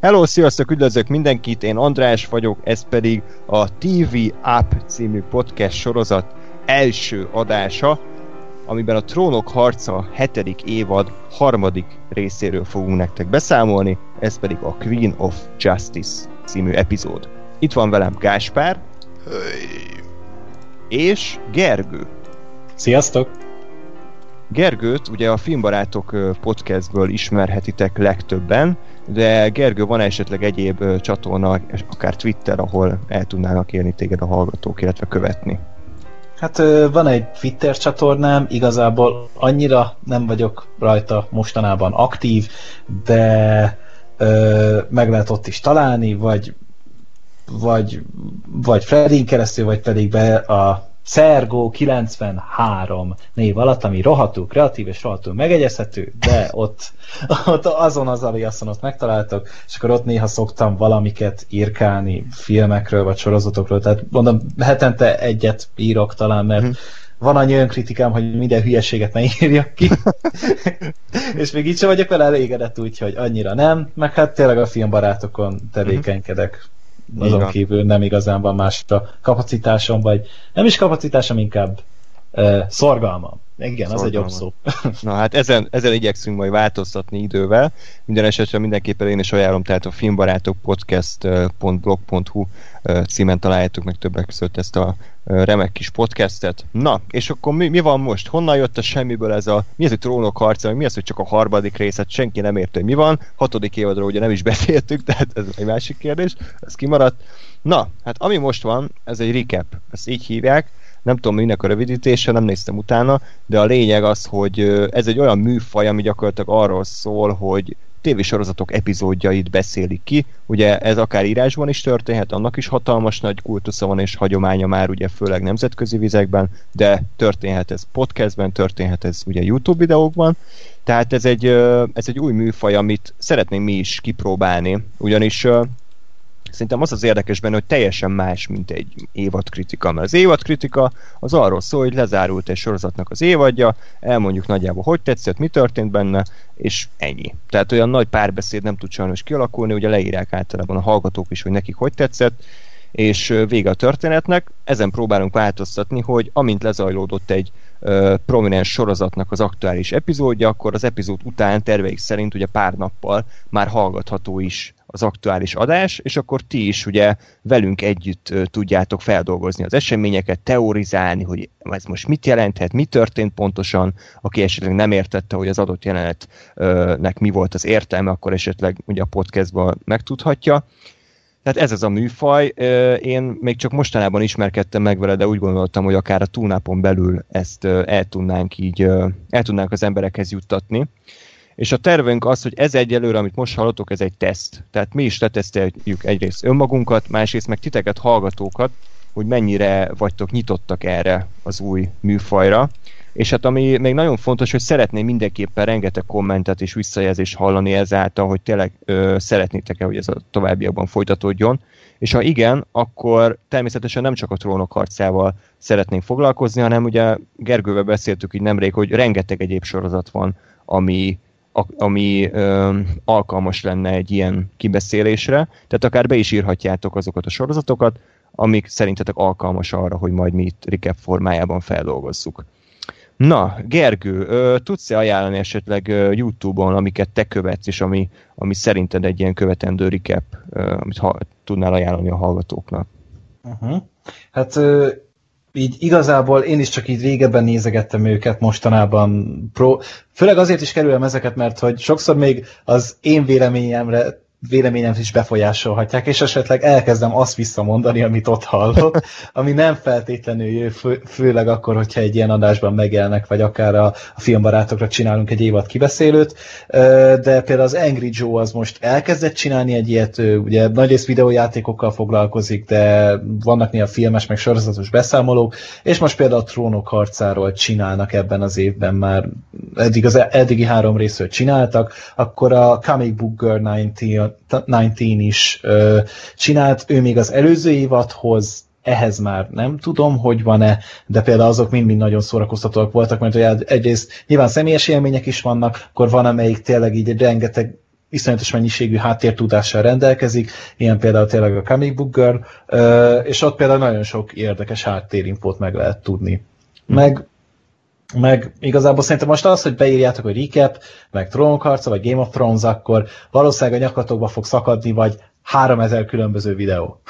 Hello, sziasztok, üdvözlök mindenkit, én András vagyok, ez pedig a TV Up című podcast sorozat első adása, amiben a Trónok Harca 7. évad 3. részéről fogunk nektek beszámolni, ez pedig a Queen of Justice című epizód. Itt van velem Gáspár. Hey. És Gergő. Sziasztok! Gergőt ugye a Filmbarátok podcastből ismerhetitek legtöbben, de Gergő, van esetleg egyéb csatorna, akár Twitter, ahol el tudnának érni téged a hallgatók, illetve követni? Hát van egy Twitter csatornám, igazából annyira nem vagyok rajta mostanában aktív, de meg lehet ott is találni, vagy Fredin keresztül, vagy pedig be a Cergo93 név alatt, ami rohadtul kreatív és rohadtul megegyezhető, de ott azon az aliasszonot megtaláltok, és akkor ott néha szoktam valamiket írkálni filmekről, vagy sorozatokról, tehát mondom, hetente egyet írok talán, mert van annyi önkritikám, hogy minden hülyeséget ne írjak ki, és még így sem vagyok vele elégedett, úgyhogy annyira nem, meg hát tényleg a filmbarátokon tevékenykedek. Azon kívül nem igazán van másra kapacitásom, vagy nem is kapacitásom, inkább szorgalmam. Igen, az egy jobb szó. Na hát ezen igyekszünk majd változtatni idővel. Minden esetre mindenképpen én is ajánlom, tehát a filmbarátok podcast.blog.hu címen találjátok meg többek között ezt a remek kis podcastet. Na, és akkor mi van most? Honnan jött a semmiből ez a... Mi ez a Trónok harca? Mi az, hogy csak a 3. részet senki nem érte, hogy mi van? 6. évadról ugye nem is beszéltük, tehát ez egy másik kérdés. Ez kimaradt. Na, hát ami most van, ez egy recap. Ezt így hívják. Nem tudom, minek a rövidítése, nem néztem utána, de a lényeg az, hogy ez egy olyan műfaj, ami gyakorlatilag arról szól, hogy tévésorozatok epizódjait beszélik ki. Ugye ez akár írásban is történhet, annak is hatalmas nagy kultusza van és hagyománya már, ugye főleg nemzetközi vizekben, de történhet ez podcastben, történhet ez ugye YouTube videókban. Tehát ez egy új műfaj, amit szeretnénk mi is kipróbálni, ugyanis... Szerintem az érdekes benne, hogy teljesen más, mint egy évadkritika, mert az évadkritika az arról szól, hogy lezárult egy sorozatnak az évadja, elmondjuk nagyjából, hogy tetszett, mi történt benne, és ennyi. Tehát olyan nagy párbeszéd nem tud sajnos kialakulni, ugye leírják általában a hallgatók is, hogy nekik hogy tetszett, és vége a történetnek. Ezen próbálunk változtatni, hogy amint lezajlódott egy prominens sorozatnak az aktuális epizódja, akkor az epizód után terveik szerint ugye pár nappal már hallgatható is az aktuális adás, és akkor ti is ugye velünk együtt tudjátok feldolgozni az eseményeket, teorizálni, hogy ez most mit jelenthet, mi történt pontosan, aki esetleg nem értette, hogy az adott jelenetnek mi volt az értelme, akkor esetleg ugye a podcastban megtudhatja. Tehát ez az a műfaj, én még csak mostanában ismerkedtem meg vele, de úgy gondoltam, hogy akár a túlnapon belül ezt el tudnánk az emberekhez juttatni. És a tervünk az, hogy ez egyelőre, amit most hallotok, ez egy teszt. Tehát mi is leteszteljük egyrészt önmagunkat, másrészt meg titeket, hallgatókat, hogy mennyire vagytok nyitottak erre az új műfajra. És hát ami még nagyon fontos, hogy szeretném mindenképpen rengeteg kommentet és visszajelzést hallani ezáltal, hogy tényleg szeretnétek-e, hogy ez a továbbiakban folytatódjon. És ha igen, akkor természetesen nem csak a Trónok harcával szeretnénk foglalkozni, hanem ugye Gergővel beszéltük így nemrég, hogy rengeteg egyéb sorozat van, ami alkalmas lenne egy ilyen kibeszélésre. Tehát akár be is írhatjátok azokat a sorozatokat, amik szerintetek alkalmas arra, hogy majd mi itt recap formájában feldolgozzuk. Na, Gergő, tudsz-e ajánlani esetleg YouTube-on, amiket te követsz, és ami szerinted egy ilyen követendő recap, amit tudnál ajánlani a hallgatóknak? Hát... Így igazából én is csak így régebben nézegettem őket mostanában. Főleg azért is kerülem ezeket, mert hogy sokszor még az én véleményem is befolyásolhatják, és esetleg elkezdem azt visszamondani, amit ott hallok, ami nem feltétlenül jó, főleg akkor, hogyha egy ilyen adásban megjelennek, vagy akár a filmbarátokra csinálunk egy évad kibeszélőt, de például az Angry Joe az most elkezdett csinálni egy ilyet, ugye nagyrészt videójátékokkal foglalkozik, de vannak néha filmes, meg sorozatos beszámolók, és most például a Trónok harcáról csinálnak ebben az évben már, eddig az eddigi 3 részről csináltak, akkor a Comic Book Girl 19 is csinált, ő még az előző évadhoz, ehhez már nem tudom, hogy van-e, de például azok mind nagyon szórakoztatóak voltak, mert egyrészt nyilván személyes élmények is vannak, akkor van, amelyik tényleg így rengeteg iszonyatos mennyiségű háttértudással rendelkezik, ilyen például tényleg a Comic Book Girl, és ott például nagyon sok érdekes háttérinfót meg lehet tudni. Meg igazából szerintem most az, hogy beírjátok, hogy recap, meg Trónok harca, vagy Game of Thrones, akkor valószínűleg a nyakatokba fog szakadni, vagy 3000 különböző videó.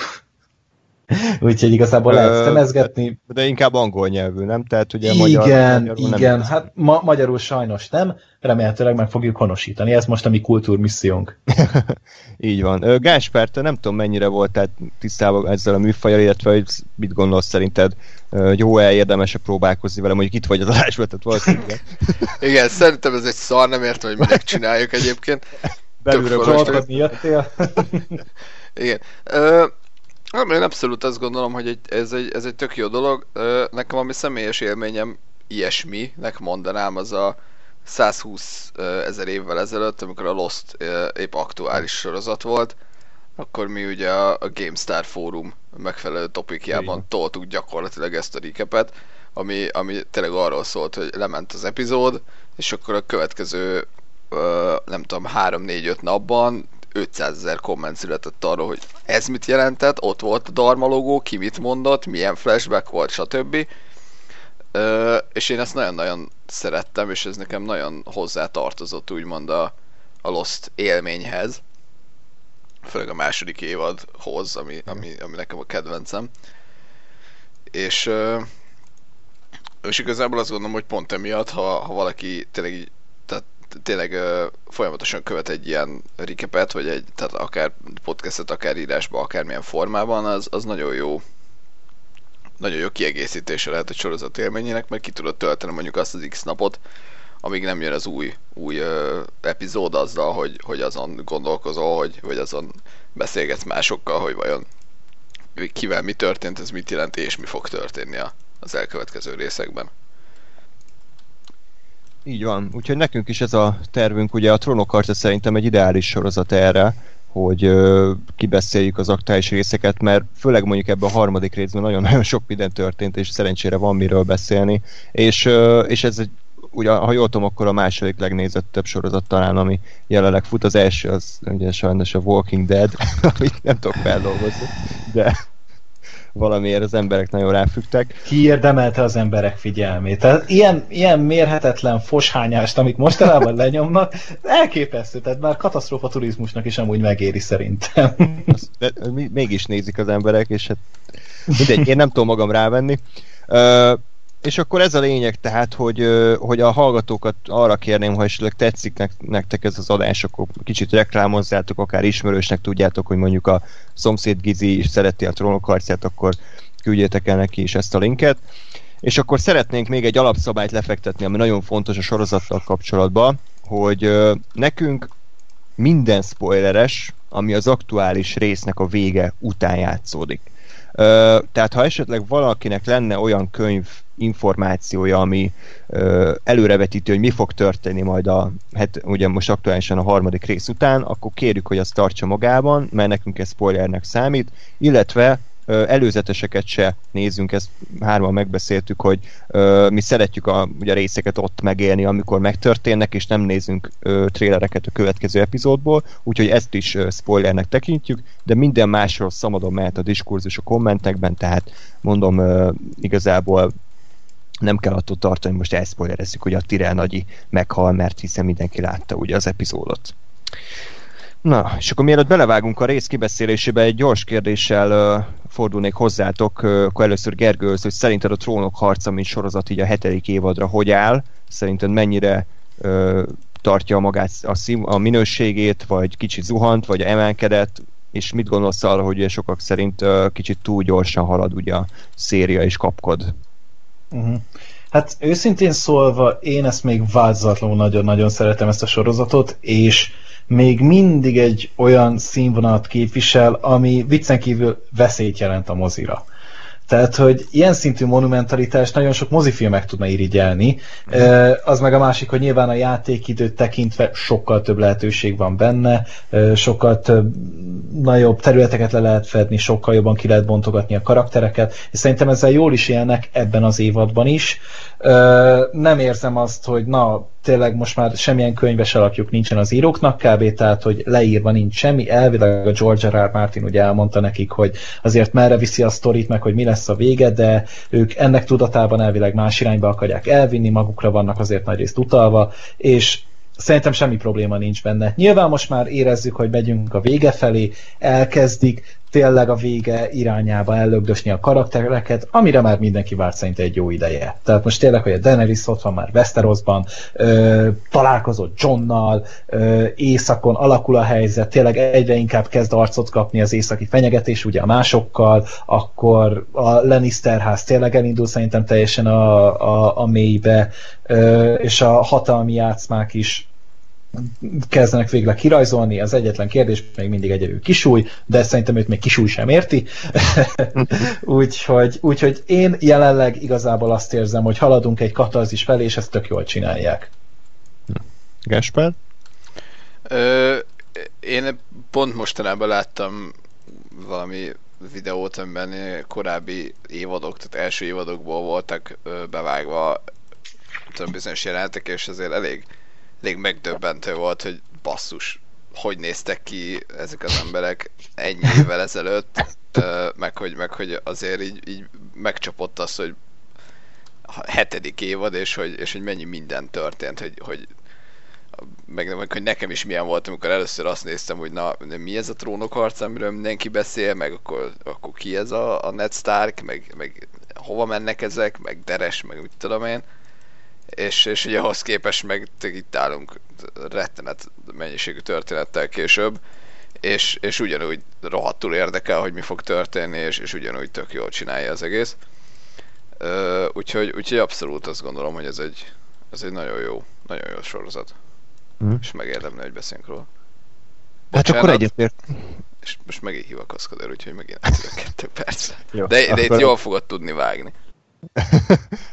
Úgyhogy igazából lehet temezgetni. De inkább angol nyelvű, nem? Tehát ugye igen. Hát magyarul sajnos nem, remélhetőleg meg fogjuk honosítani. Ez most a mi kultúrmissziónk. Így van. Gáspár, te nem tudom mennyire voltál tisztában ezzel a műfajjal, illetve hogy mit gondolsz, szerinted jó-e, érdemes-e próbálkozni vele, mondjuk itt vagy az adásban, tehát valószínűleg. Igen, szerintem ez egy szar, nem értem, hogy minek csináljuk egyébként. Belülről gondolkodni jöttél. Igen. Én abszolút azt gondolom, hogy ez egy tök jó dolog. Nekem ami személyes élményem ilyesminek mondanám, az a 120 000 évvel ezelőtt, amikor a Lost épp aktuális sorozat volt, akkor mi ugye a GameStar fórum megfelelő topikjában toltuk gyakorlatilag ezt a recapet, ami tényleg arról szólt, hogy lement az epizód, és akkor a következő, nem tudom, 3-4-5 napban 500 000 komment született arról, hogy ez mit jelentett, ott volt a Dharma logó, ki mit mondott, milyen flashback volt, stb. És én ezt nagyon-nagyon szerettem, és ez nekem nagyon hozzátartozott úgymond a Lost élményhez. Főleg a második évadhoz, ami nekem a kedvencem. És igazából azt gondolom, hogy pont emiatt, ha valaki tényleg folyamatosan követ egy ilyen recapet, vagy tehát akár podcastet, akár írásban, akármilyen formában, az nagyon jó kiegészítése lehet egy sorozat élményének, mert ki tudod tölteni mondjuk azt az X napot, amíg nem jön az új epizód azzal, hogy azon gondolkozol, vagy azon beszélgetsz másokkal, hogy vajon kivel mi történt, ez mit jelent, és mi fog történni az elkövetkező részekben. Így van, úgyhogy nekünk is ez a tervünk, ugye a Trónok harca szerintem egy ideális sorozat erre, hogy kibeszéljük az aktuális részeket, mert főleg mondjuk ebben a harmadik részben nagyon-nagyon sok minden történt, és szerencsére van miről beszélni, és ez egy, ugye, ha jól tudom, akkor a második legnézettebb sorozat talán, ami jelenleg fut, az első az ugye sajnos a Walking Dead, amit nem tudok feldolgozni, de valamiért az emberek nagyon ráfügtek. Kiérdemelte az emberek figyelmét. Tehát ilyen mérhetetlen foshányást, amit mostanában lenyomnak, elképesztő, tehát már katasztrófa turizmusnak is amúgy megéri szerintem. De mégis nézik az emberek, és hát mindegy, én nem tudom magam rávenni. És akkor ez a lényeg tehát, hogy a hallgatókat arra kérném, ha esetleg tetszik nektek ez az adás, akkor kicsit reklámozzátok, akár ismerősnek tudjátok, hogy mondjuk a szomszéd Gizi is szereti a Trónok harcát, akkor küldjétek el neki is ezt a linket. És akkor szeretnénk még egy alapszabályt lefektetni, ami nagyon fontos a sorozattal kapcsolatban, hogy nekünk minden spoileres, ami az aktuális résznek a vége után játszódik. Tehát ha esetleg valakinek lenne olyan könyv információja, ami előrevetítő, hogy mi fog történni majd ugye most aktuálisan a harmadik rész után, akkor kérjük, hogy azt tartsa magában, mert nekünk ez spoilernek számít, illetve előzeteseket se nézzünk, ezt hárman megbeszéltük, hogy mi szeretjük ugye a részeket ott megélni, amikor megtörténnek, és nem nézünk trélereket a következő epizódból, úgyhogy ezt is spoilernek tekintjük, de minden másról szabadon mehet a diskurzus a kommentekben, tehát mondom, igazából nem kell attól tartani, most elspoilerezzük, hogy a Tyrell nagyi meghal, mert hiszen mindenki látta ugye az epizódot. Na, és akkor mielőtt belevágunk a rész kibeszélésébe, egy gyors kérdéssel fordulnék hozzátok, akkor először Gergőhöz, hogy szerinted a Trónok harca, mint sorozat így a 7. évadra hogy áll? Szerinted mennyire tartja magát a minőségét, vagy kicsit zuhant, vagy emelkedett? És mit gondolsz arra, hogy sokak szerint kicsit túl gyorsan halad ugye a széria és kapkod? Hát őszintén szólva, én ezt még változatlanul nagyon-nagyon szeretem ezt a sorozatot, és még mindig egy olyan színvonalat képvisel, ami viccen kívül veszélyt jelent a mozira. Tehát, hogy ilyen szintű monumentalitást nagyon sok mozifilmek tudna irigyelni, az meg a másik, hogy nyilván a játékidőt tekintve sokkal több lehetőség van benne, sokkal több, nagyobb területeket le lehet fedni, sokkal jobban ki lehet bontogatni a karaktereket, és szerintem ezzel jól is élnek ebben az évadban is, Nem érzem azt, hogy na, tényleg most már semmilyen könyves alapjuk nincsen az íróknak kb. Tehát, hogy leírva nincs semmi. Elvileg a George R. R. Martin ugye elmondta nekik, hogy azért merre viszi a sztorit meg, hogy mi lesz a vége, de ők ennek tudatában elvileg más irányba akarják elvinni, magukra vannak azért nagyrészt utalva, és szerintem semmi probléma nincs benne. Nyilván most már érezzük, hogy megyünk a vége felé, elkezdik tényleg a vége irányába ellögdösni a karaktereket, amire már mindenki várt szerintem egy jó ideje. Tehát most tényleg, hogy a Daenerys ott van már Westerosban, találkozott Johnnal, északon alakul a helyzet, tényleg egyre inkább kezd arcot kapni az északi fenyegetés, ugye a másokkal, akkor a Lannister ház tényleg elindul szerintem teljesen a mélybe, és a hatalmi játszmák is kezdenek végleg kirajzolni, az egyetlen kérdés még mindig egyedül Kisúj, de szerintem őt még Kisúj sem érti. úgyhogy én jelenleg igazából azt érzem, hogy haladunk egy katarzis felé, és ezt tök jól csinálják. Gáspár? Én pont mostanában láttam valami videót, amiben korábbi évadok, tehát első évadokból voltak bevágva bizonyos jelenetek, és azért elég megdöbbentő volt, hogy basszus, hogy néztek ki ezek az emberek ennyi évvel ezelőtt, meg hogy azért így megcsapott az, hogy hetedik évad, és hogy mennyi minden történt, hogy nekem is milyen volt, amikor először azt néztem, hogy na, mi ez a Trónok harca, amiről mindenki beszél, meg akkor ki ez a Ned Stark, meg hova mennek ezek, meg Deres, meg mit tudom én. És ugye ahhoz képest meg itt állunk rettenet mennyiségű történettel később, és ugyanúgy rohadtul érdekel, hogy mi fog történni, és ugyanúgy tök jól csinálja az egész. Úgyhogy abszolút azt gondolom, hogy ez egy nagyon jó sorozat. És megérdemli, hogy beszéljünk róla. Hát akkor egyetért. És most megint hivakozkod el, úgyhogy megint átülök 2 percre. Jó, de itt jól fogod tudni vágni.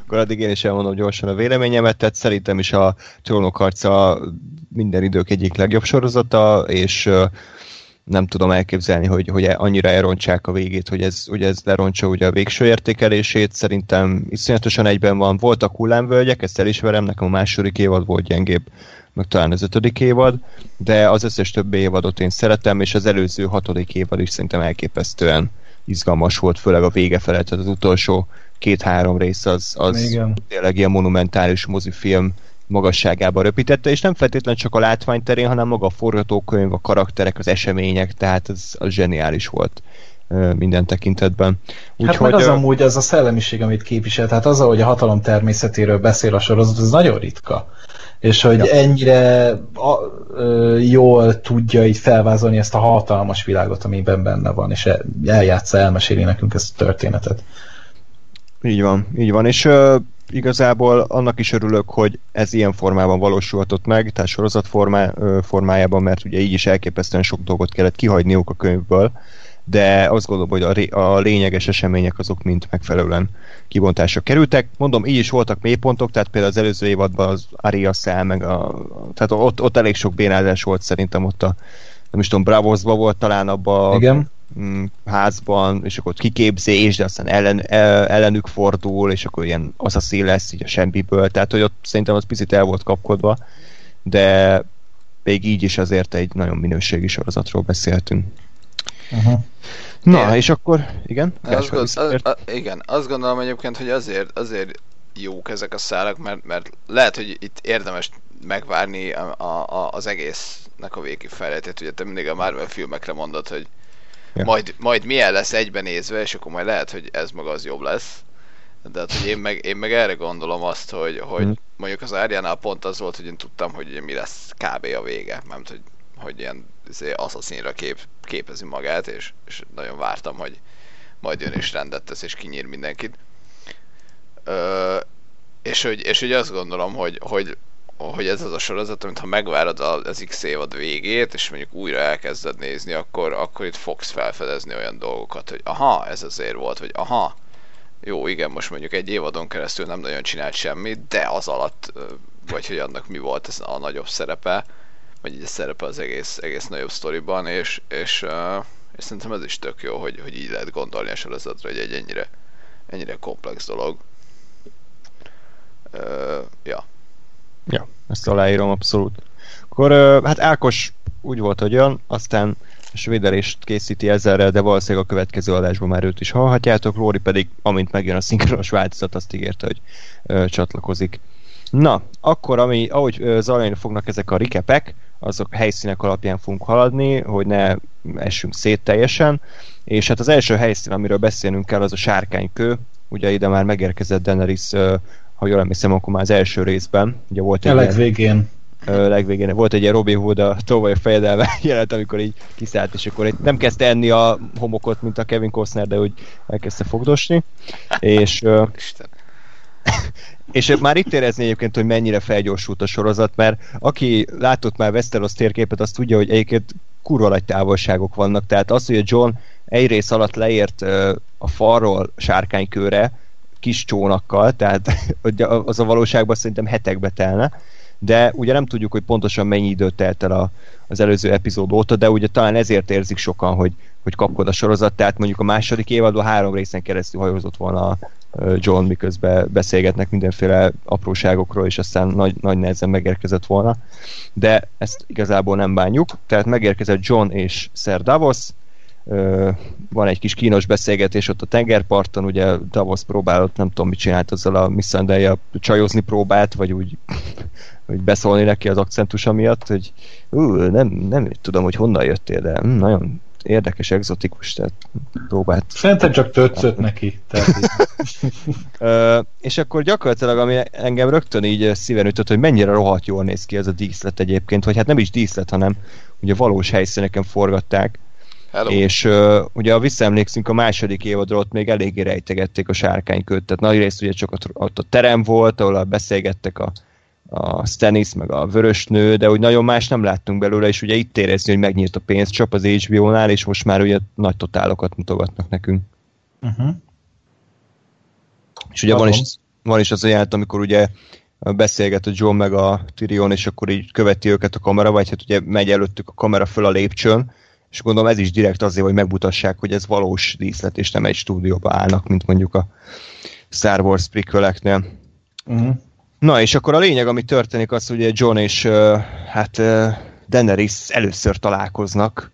Akkor addig én is elmondom gyorsan a véleményemet, tehát szerintem is a Trónok harca minden idők egyik legjobb sorozata, és nem tudom elképzelni, hogy annyira elrontsák a végét, hogy ez lerontsa ugye a végső értékelését. Szerintem iszonyatosan egyben van. Voltak hullámvölgyek, ezt elismerem, nekem a második évad volt gyengébb, meg talán az 5. évad, de az összes többi évadot én szeretem, és az előző 6. évad is szerintem elképesztően izgalmas volt, főleg a vége felé, tehát az utolsó 2-3 rész az tényleg ilyen monumentális mozifilm magasságába röpítette, és nem feltétlenül csak a látvány terén, hanem maga a forgatókönyv, a karakterek, az események, tehát az zseniális volt minden tekintetben. Hát meg az amúgy az a szellemiség, amit képvisel, tehát az, ahogy a hatalom természetéről beszél a sorozat, ez nagyon ritka. És hogy ennyire jól tudja így felvázolni ezt a hatalmas világot, amiben benne van, és eljátsza, elmeséli nekünk ezt a történetet. Így van, és igazából annak is örülök, hogy ez ilyen formában valósulhatott meg, tehát sorozat formájában, mert ugye így is elképesztően sok dolgot kellett kihagyniuk a könyvből, de azt gondolom, hogy a lényeges események azok mind megfelelően kibontásra kerültek. Mondom, így is voltak mélypontok, tehát például az előző évadban az Arya száll, meg tehát ott elég sok bénázás volt szerintem ott nem is tudom, Bravosban volt talán abban igen. Házban, és akkor kiképzés, de aztán ellenük fordul, és akkor ilyen assassin lesz így a semmiből, tehát hogy ott szerintem az picit el volt kapkodva, de még így is azért egy nagyon minőségi sorozatról beszéltünk. Uh-huh. Na, és akkor igen? Azt gondolom egyébként, hogy azért jók ezek a szálak, mert lehet, hogy itt érdemes megvárni az egésznek a végig fejletét. Ugye te mindig a Marvel filmekre mondod, hogy majd milyen lesz egybenézve, és akkor majd lehet, hogy ez maga az jobb lesz. De hát, hogy én meg erre gondolom azt, hogy mondjuk az Áriánál pont az volt, hogy én tudtam, hogy mi lesz kb. A vége. Mert hogy ilyen assassinra képezi magát, és nagyon vártam, hogy majd jön és rendet tesz, és kinyír mindenkit. És hogy azt gondolom, hogy ez az a sorozat, amit ha megvárod az X évad végét, és mondjuk újra elkezded nézni, akkor itt fogsz felfedezni olyan dolgokat, hogy aha, ez azért volt, vagy aha, jó, igen, most mondjuk egy évadon keresztül nem nagyon csinált semmit, de az alatt, vagy hogy annak mi volt ez a nagyobb szerepe, vagy így a szerepe az egész nagyobb sztoriban, és szerintem ez is tök jó, hogy így lehet gondolni a sorozatra, hogy egy ennyire komplex dolog. Ja, ezt aláírom abszolút. Akkor hát Ákos úgy volt, hogy jön, aztán svédelést készíti ezzelre, de valószínűleg a következő adásban már őt is hallhatjátok. Lóri pedig, amint megjön a szinkronos változat, azt ígérte, hogy csatlakozik. Na, akkor ahogy zajlani fognak ezek a recapek, azok helyszínek alapján fogunk haladni, hogy ne essünk szét teljesen. És hát az első helyszín, amiről beszélnünk kell, az a Sárkánykő. Ugye ide már megérkezett Daenerys, ha jól emlékszem, akkor már az első részben. Ugye volt legvégén volt egy ilyen Robin Hood a tolvaj fejedelve jelent, amikor így kiszállt, és akkor nem kezdte enni a homokot, mint a Kevin Costner, de úgy elkezdte fogdosni. És már itt érezni egyébként, hogy mennyire felgyorsult a sorozat, mert aki látott már Westeros térképet, azt tudja, hogy egyébként kurva nagy távolságok vannak. Tehát az, hogy a John egy rész alatt leért a falról Sárkánykőre kis csónakkal, tehát az a valóságban szerintem hetekbe telne, de ugye nem tudjuk, hogy pontosan mennyi időt telt el az előző epizód óta, de ugye talán ezért érzik sokan, hogy kapkod a sorozat, tehát mondjuk a második évadban 3 részen keresztül hajózott volna a John, miközben beszélgetnek mindenféle apróságokról, és aztán nagy nehezen megérkezett volna, de ezt igazából nem bánjuk, tehát megérkezett John és Ser Davos, van egy kis kínos beszélgetés ott a tengerparton, ugye Davos próbálott, nem tudom mit csinált azzal a Missandei-a csajozni próbált, vagy úgy hogy beszólni neki az akcentusa miatt, hogy nem tudom, hogy honnan jöttél, de nagyon érdekes, egzotikus, tehát próbált. Szerintem csak tetszett neki. És akkor gyakorlatilag, ami engem rögtön így szíven ütött, hogy mennyire rohadt jól néz ki ez a díszlet egyébként, vagy hát nem is díszlet, hanem ugye valós helyszíneken forgatták. Hello. És ugye ha visszaemlékszünk a második évadról, ott még eléggé rejtegették a Sárkánykőt, tehát nagyrészt ugye csak ott a terem volt, ahol beszélgettek a Stannis, meg a Vörösnő, de úgy nagyon más nem láttunk belőle, és ugye itt érezni, hogy megnyílt a pénzcsap az HBO-nál, és most már ugye nagy totálokat mutogatnak nekünk. Uh-huh. És ugye van is az ajánlat, amikor ugye beszélget a John meg a Tyrion, és akkor így követi őket a kamera, vagy hát ugye megy előttük a kamera föl a lépcsőn, és gondolom ez is direkt azért, hogy megmutassák, hogy ez valós díszlet, és nem egy stúdióba állnak, mint mondjuk a Star Wars prequeleknél. Uh-huh. Na, és akkor a lényeg, ami történik, az, hogy John és Daenerys először találkoznak,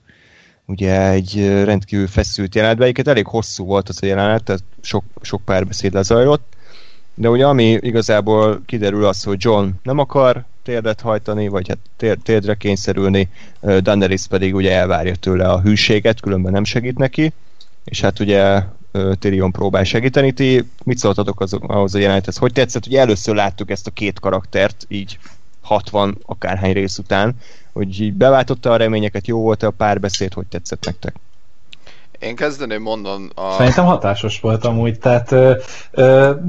ugye egy rendkívül feszült jelenetben, egyébként elég hosszú volt az a jelenet, tehát sok párbeszéd lezajlott, de ugye ami igazából kiderül az, hogy John nem akar térdet hajtani, vagy hát térdre kényszerülni, Daenerys pedig ugye elvárja tőle a hűséget, különben nem segít neki, és hát ugye Tyrion próbál segíteni. Ti mit szóltatok ahhoz a jelenethez? Hogy tetszett? Ugye először láttuk ezt a két karaktert így 60 akárhány rész után, hogy így beváltotta a reményeket, jó volt a párbeszéd, hogy tetszett nektek? Én kezdeném mondani Szerintem hatásos volt amúgy, tehát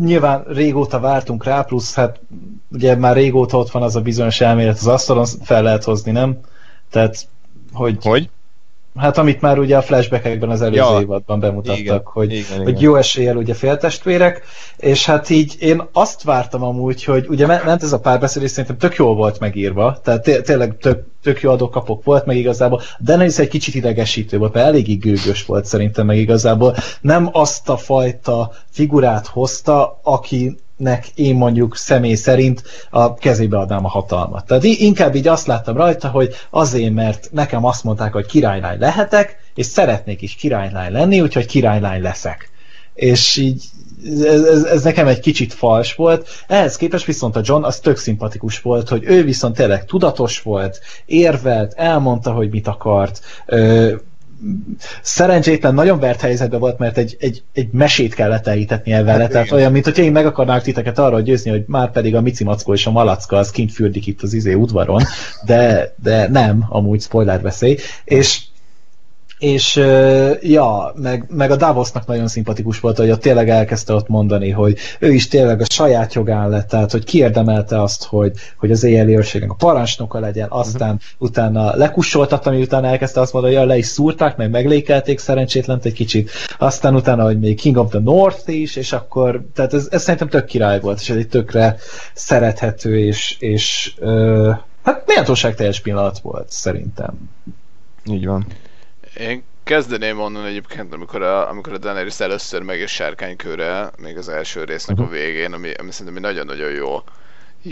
nyilván régóta vártunk rá, plusz hát ugye már régóta ott van az a bizonyos elmélet az asztalon, fel lehet hozni, nem? Tehát, hogy? Hát amit már ugye a flashbackekben az előző évadban bemutattak, igen. Jó eséllyel ugye féltestvérek, és hát így én azt vártam amúgy, hogy ugye ment ez a párbeszéd, és szerintem tök jól volt megírva, tehát tényleg tök jó adok-kapok volt, meg igazából, de nem is egy kicsit idegesítő volt, mert eléggé gőgös volt szerintem, meg igazából nem azt a fajta figurát hozta, akinek én mondjuk személy szerint a kezébe adnám a hatalmat. Tehát inkább így azt láttam rajta, hogy azért, mert nekem azt mondták, hogy királylány lehetek, és szeretnék is királylány lenni, úgyhogy királylány leszek. És így ez nekem egy kicsit fals volt. Ehhez képest viszont a John az tök szimpatikus volt, hogy ő viszont tényleg tudatos volt, érvelt, elmondta, hogy mit akart. Szerencsétlen nagyon vert helyzetben volt, mert egy mesét kellett elhitetni el vele, tehát olyan, mint hogy én meg akarnák titeket arra győzni, hogy már pedig a Mici Mackó és a Malacka az kint fürdik itt az udvaron, de nem, amúgy spoiler veszély, és meg a Davosnak nagyon szimpatikus volt, hogy ott tényleg elkezdte ott mondani, hogy ő is tényleg a saját jogán lett, tehát hogy kiérdemelte azt, hogy az éjjeli őrségnek a parancsnoka legyen, aztán utána lekussoltat, ami utána elkezdte azt mondani, hogy le is szúrták, meg meglékelték szerencsétlent egy kicsit, aztán utána, hogy még King of the North is, és akkor, tehát ez szerintem tök király volt, és ez egy tökre szerethető, és hát méltóságteljes pillanat volt, szerintem. Így van. Én kezdeném onnan egyébként, amikor a Daenerys először megy a Sárkánykőre, még az első résznek a végén, ami szerintem nagyon-nagyon jó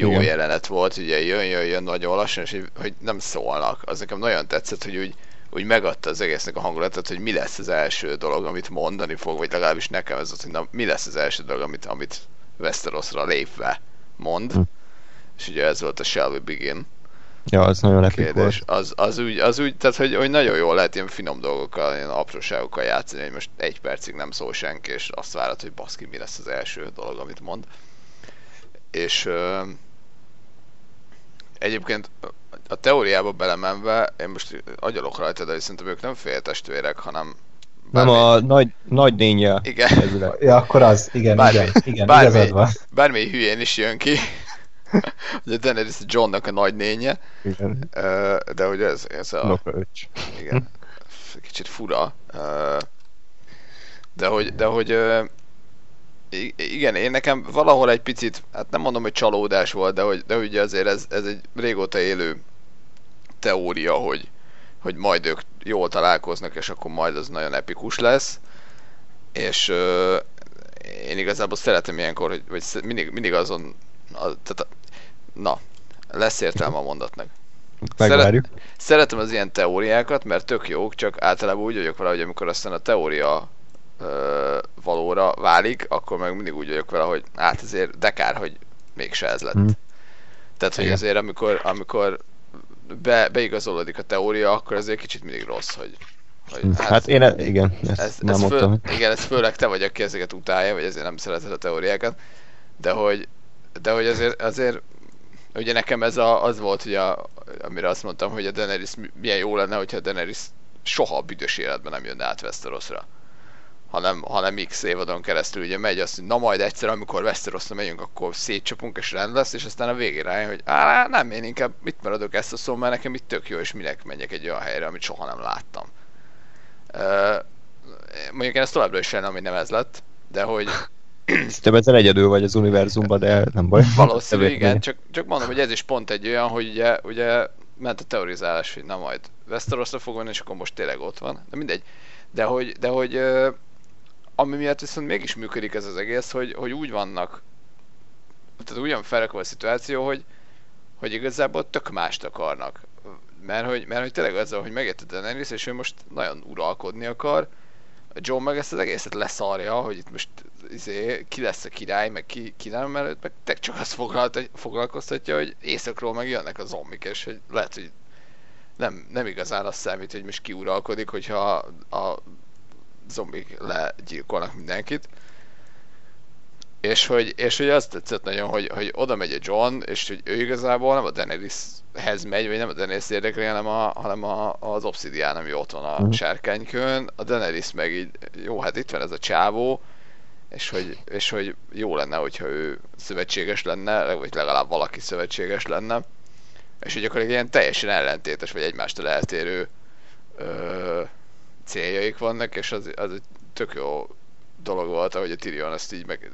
igen. Jelenet volt, ugye jön nagyon lassan, és hogy nem szólnak. Az nekem nagyon tetszett, hogy úgy megadta az egésznek a hangulatot, hogy mi lesz az első dolog, amit mondani fog, vagy legalábbis nekem ez az, hogy na, mi lesz az első dolog, amit Westerosra lépve mond. És ugye ez volt a Shall We Begin. Ja, az nagyon epik volt. Az úgy, tehát hogy nagyon jól lehet ilyen finom dolgokkal, ilyen apróságokkal játszani, hogy most egy percig nem szól senki, és azt várod, hogy baszki, mi lesz az első dolog, amit mond. És egyébként a teóriába belemenve, én most agyalok rajta, de szerintem ők nem féltestvérek, hanem bármi... Nem a nagy nénye. Igen. Ja, akkor az, igen, bármi, igazad van. Bármi hülyén is jön ki. Ugye Daenerys Johnnak a nagy nénye. Igen. De hogy ez a... Lokröcs. Igen. Kicsit fura. De hogy igen, én nekem valahol egy picit, hát nem mondom, hogy csalódás volt, de ugye azért ez egy régóta élő teória, hogy majd ők jól találkoznak, és akkor majd az nagyon epikus lesz. És én igazából szeretem ilyenkor, hogy mindig azon... Tehát, lesz értelme a mondatnak. Megvárjuk. Szeretem az ilyen teóriákat, mert tök jók, csak általában úgy vagyok vele, hogy amikor aztán a teória valóra válik, akkor meg mindig úgy vagyok vele, hogy hát azért de kár, hogy mégse ez lett. Tehát, hogy azért amikor beigazolódik a teória, akkor azért kicsit mindig rossz, hogy hát én, igen, ezt mondtam. Igen, ez főleg te vagy, aki ezeket utálja, vagy ezért nem szereted a teóriákat, de hogy azért ugye nekem ez az volt, hogy amire azt mondtam, hogy a Daenerys milyen jó lenne, hogyha a Daenerys soha a büdös életben nem jönne át Westerosra. Hanem x évadon keresztül ugye megy azt, hogy na majd egyszer, amikor Westerosra megyünk, akkor szétcsapunk és rend lesz, és aztán a végén rájön, hogy nem, én inkább itt maradok ezt a szó, mert nekem itt tök jó, és minek menjek egy olyan helyre, amit soha nem láttam. Mondjuk én ezt továbbra is lennem, hogy nem ez lett, de hogy... Szerintem ezzel egyedül vagy az univerzumban, de nem baj. Valószínű, igen, csak mondom, hogy ez is pont egy olyan, hogy ugye ment a teorizálás, hogy na majd Westerosra fog menni, és akkor most tényleg ott van. De mindegy. De hogy ami miatt viszont mégis működik ez az egész, hogy úgy vannak, tehát ugyan felrakva a szituáció, hogy igazából tök mást akarnak. Mert hogy tényleg az, hogy megérte Daenerys, és ő most nagyon uralkodni akar, John meg ezt az egészet leszarja, hogy itt most ki lesz a király, meg ki nem, mert őt meg csak azt foglalkoztatja, hogy északról meg jönnek a zombik, és hogy lehet, hogy nem igazán azt számít, hogy most ki uralkodik, hogyha a zombik legyilkolnak mindenkit. És hogy azt tetszett nagyon, hogy oda megy a John, és hogy ő igazából nem a Daeneryshez megy, vagy nem a Daenerys érdekli, hanem az Obsidian, ami ott van a Sárkánykőn. A Daenerys meg így, jó, hát itt van ez a csávó, és hogy jó lenne, hogyha ő szövetséges lenne, vagy legalább valaki szövetséges lenne. És hogy akkor egy ilyen teljesen ellentétes, vagy egymástól eltérő céljaik vannak, és az egy tök jó dolog volt, ahogy a Tyrion ezt így meg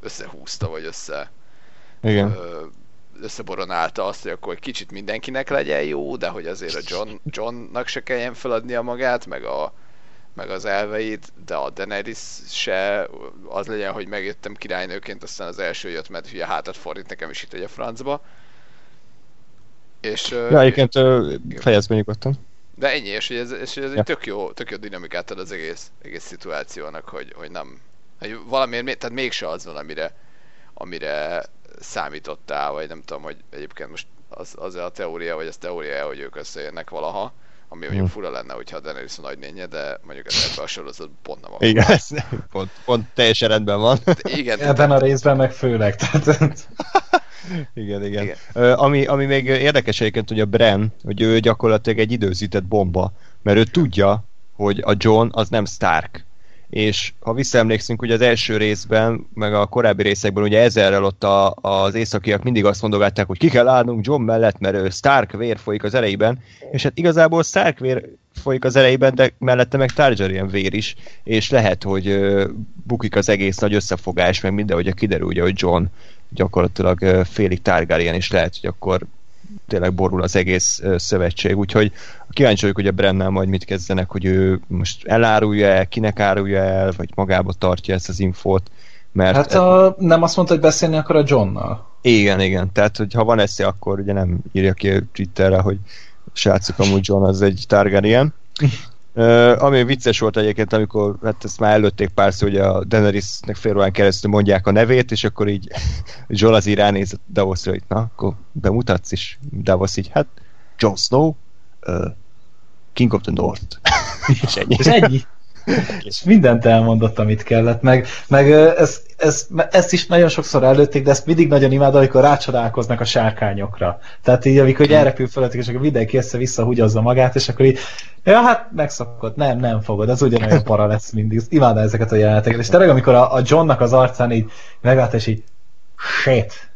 összehúzta, vagy összeboronálta azt, hogy akkor kicsit mindenkinek legyen jó, de hogy azért a Johnnak se kelljen feladnia magát, meg az elveit, de a Daenerys se az legyen, hogy megjöttem királynőként, aztán az első jött, mert hülye hátat fordít nekem is itt, hogy a francba. És... Ja, egyébként fejezd be nyugodtan. De ennyi, és ez egy tök jó dinamikát ad az egész szituációnak, hogy nem... Hogy valamiért, tehát mégse az van, amire számítottál, vagy nem tudom, hogy egyébként most az a teória, vagy az teória, hogy ők összejönnek valaha, ami mondjuk fura lenne, hogyha a Daenerys a nagynénye, de mondjuk ebben a sorozatban pont nem akar. Igen, ez pont teljesen rendben van. Igen, ebben a részben meg főleg, tehát... Igen. Ami még érdekes egyébként, hogy a Bran, hogy ő gyakorlatilag egy időzített bomba, mert ő tudja, hogy a Jon az nem Stark. És ha visszaemlékszünk, hogy az első részben, meg a korábbi részekben, ugye ezerrel ott az északiak mindig azt mondogatták, hogy ki kell állnunk Jon mellett, mert ő Stark vér folyik az erejében, és hát igazából Stark vér folyik az erejében, de mellette meg Targaryen vér is, és lehet, hogy bukik az egész nagy összefogás, meg mindenhogy kiderül, hogy Jon gyakorlatilag félig Targaryen is lehet, hogy akkor tényleg borul az egész szövetség, úgyhogy kíváncsi vagyok, hogy a Brennel majd mit kezdenek, hogy ő most elárulja el, kinek árulja el, vagy magába tartja ezt az infót, mert... Hát nem azt mondta, hogy beszélni akar a Johnnal. Igen, igen, tehát hogy ha van esze, akkor ugye nem írja ki Twitterre, hogy srácok, amúgy John az egy Targaryen. Ami vicces volt egyébként, amikor, hát ezt már előtték pár szó, hogy a Daenerysnek fél órán keresztül mondják a nevét, és akkor így John az ránéz Davosra, hogy na, akkor bemutatsz, és Davos így, hát John Snow, King of the North. És ennyi. És ennyi. És mindent elmondott, amit kellett, meg ezt is nagyon sokszor előtték, de ezt mindig nagyon imádom, amikor rácsodálkoznak a sárkányokra. Tehát így, amikor elrepül fölöttük, és akkor mindenki össze-vissza húgyozza magát, és akkor így, ja, hát megszokott, nem fogod, az ugyanolyan para lesz mindig. Imádom ezeket a jeleneteket. És tényleg, amikor a Johnnak az arcán így megállt, és így, shit,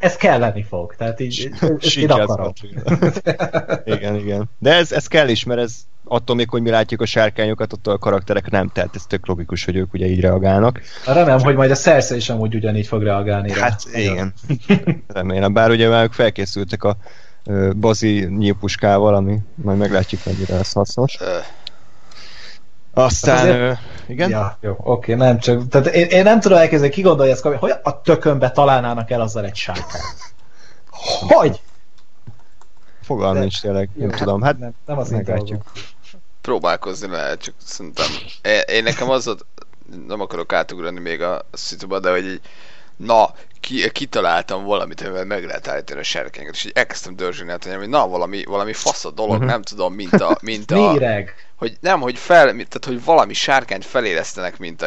ez kelleni fog. Tehát így, én akarom. Igen. De ez kell is, mert ez attól még, hogy mi látjuk a sárkányokat, attól a karakterek nem, tehát ez tök logikus, hogy ők ugye így reagálnak. Remélem, hogy majd a Cersei is amúgy ugyanígy fog reagálni. Hát rá. Igen, remélem. Bár ugye már ők felkészültek a bazi nyílpuskával, ami majd meglátjuk, mennyire lesz hasznos. Aztán... Azért... igen? Ja, jó, oké, nem csak... Tehát én nem tudom elkezdeni, ki gondolja ezt, hogy a tökönbe találnának el azzal egy sárkány? Hogy? Fogalmi nincs tényleg, nem tudom. Hát nem az meglátjuk. Próbálkozni lehet, csak szerintem én nekem az volt, nem akarok átugrani még a szituba, de hogy így, na, kitaláltam valamit, amivel meg lehet állítani a sárkányokat, és így elkezdtem dörzsölni, hogy na, valami fasz a dolog, nem tudom, mint a hogy nem, hogy tehát hogy valami sárkányt felélesztenek, mint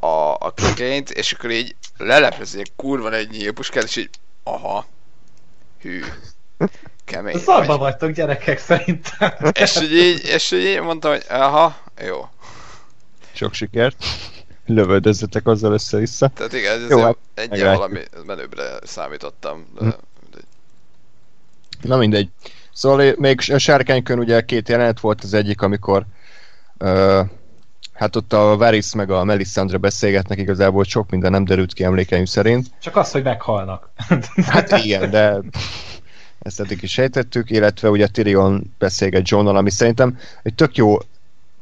a kökényt, és akkor így leleplezik egy kurva egy nyílpuskát, és így, aha, hű. Kemény. Szarba vagytok gyerekek szerintem. És így mondtam, hogy aha, jó. Sok sikert. Lövöldözzetek azzal össze-vissza. Tehát igen, ez jó, hát egy valami menőbbre számítottam. De... Na mindegy. Szóval még a sárkánykön ugye két jelenet volt, az egyik, amikor hát ott a Varys meg a Melisandre beszélgetnek, igazából sok minden nem derült ki emlékeim szerint. Csak az, hogy meghalnak. Hát igen, de... ezt eddig is sejtettük, illetve ugye Tyrion beszélget Johnnal, ami szerintem egy tök jó,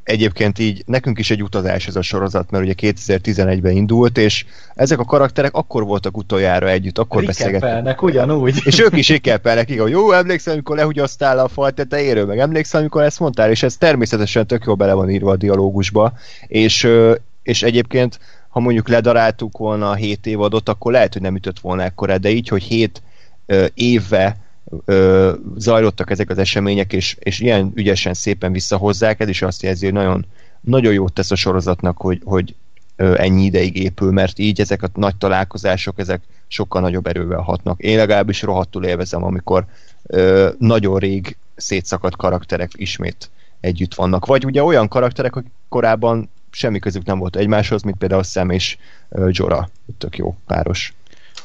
egyébként így nekünk is egy utazás ez a sorozat, mert ugye 2011-ben indult, és ezek a karakterek akkor voltak utoljára együtt, akkor beszélgettek. Rikepelnek, ugyanúgy. És ők is rikepelnek, igen, jó, emlékszel, amikor lehugyasztál a fal tetejéről, meg emlékszel, amikor ezt mondtál, és ez természetesen tök jól bele van írva a dialógusba, és egyébként, ha mondjuk ledaráltuk volna a 7 évadot, akkor lehet, hogy nem ütött volna ekkora, de így, hogy 7 éve zajlottak ezek az események, és ilyen ügyesen szépen visszahozzák, ez is azt jelzi, hogy nagyon, nagyon jót tesz a sorozatnak, hogy ennyi ideig épül, mert így ezek a nagy találkozások, ezek sokkal nagyobb erővel hatnak. Én legalábbis rohadtul élvezem, amikor nagyon rég szétszakadt karakterek ismét együtt vannak. Vagy ugye olyan karakterek, akik korábban semmi közük nem volt egymáshoz, mint például Sam és Jorah. Tök jó páros.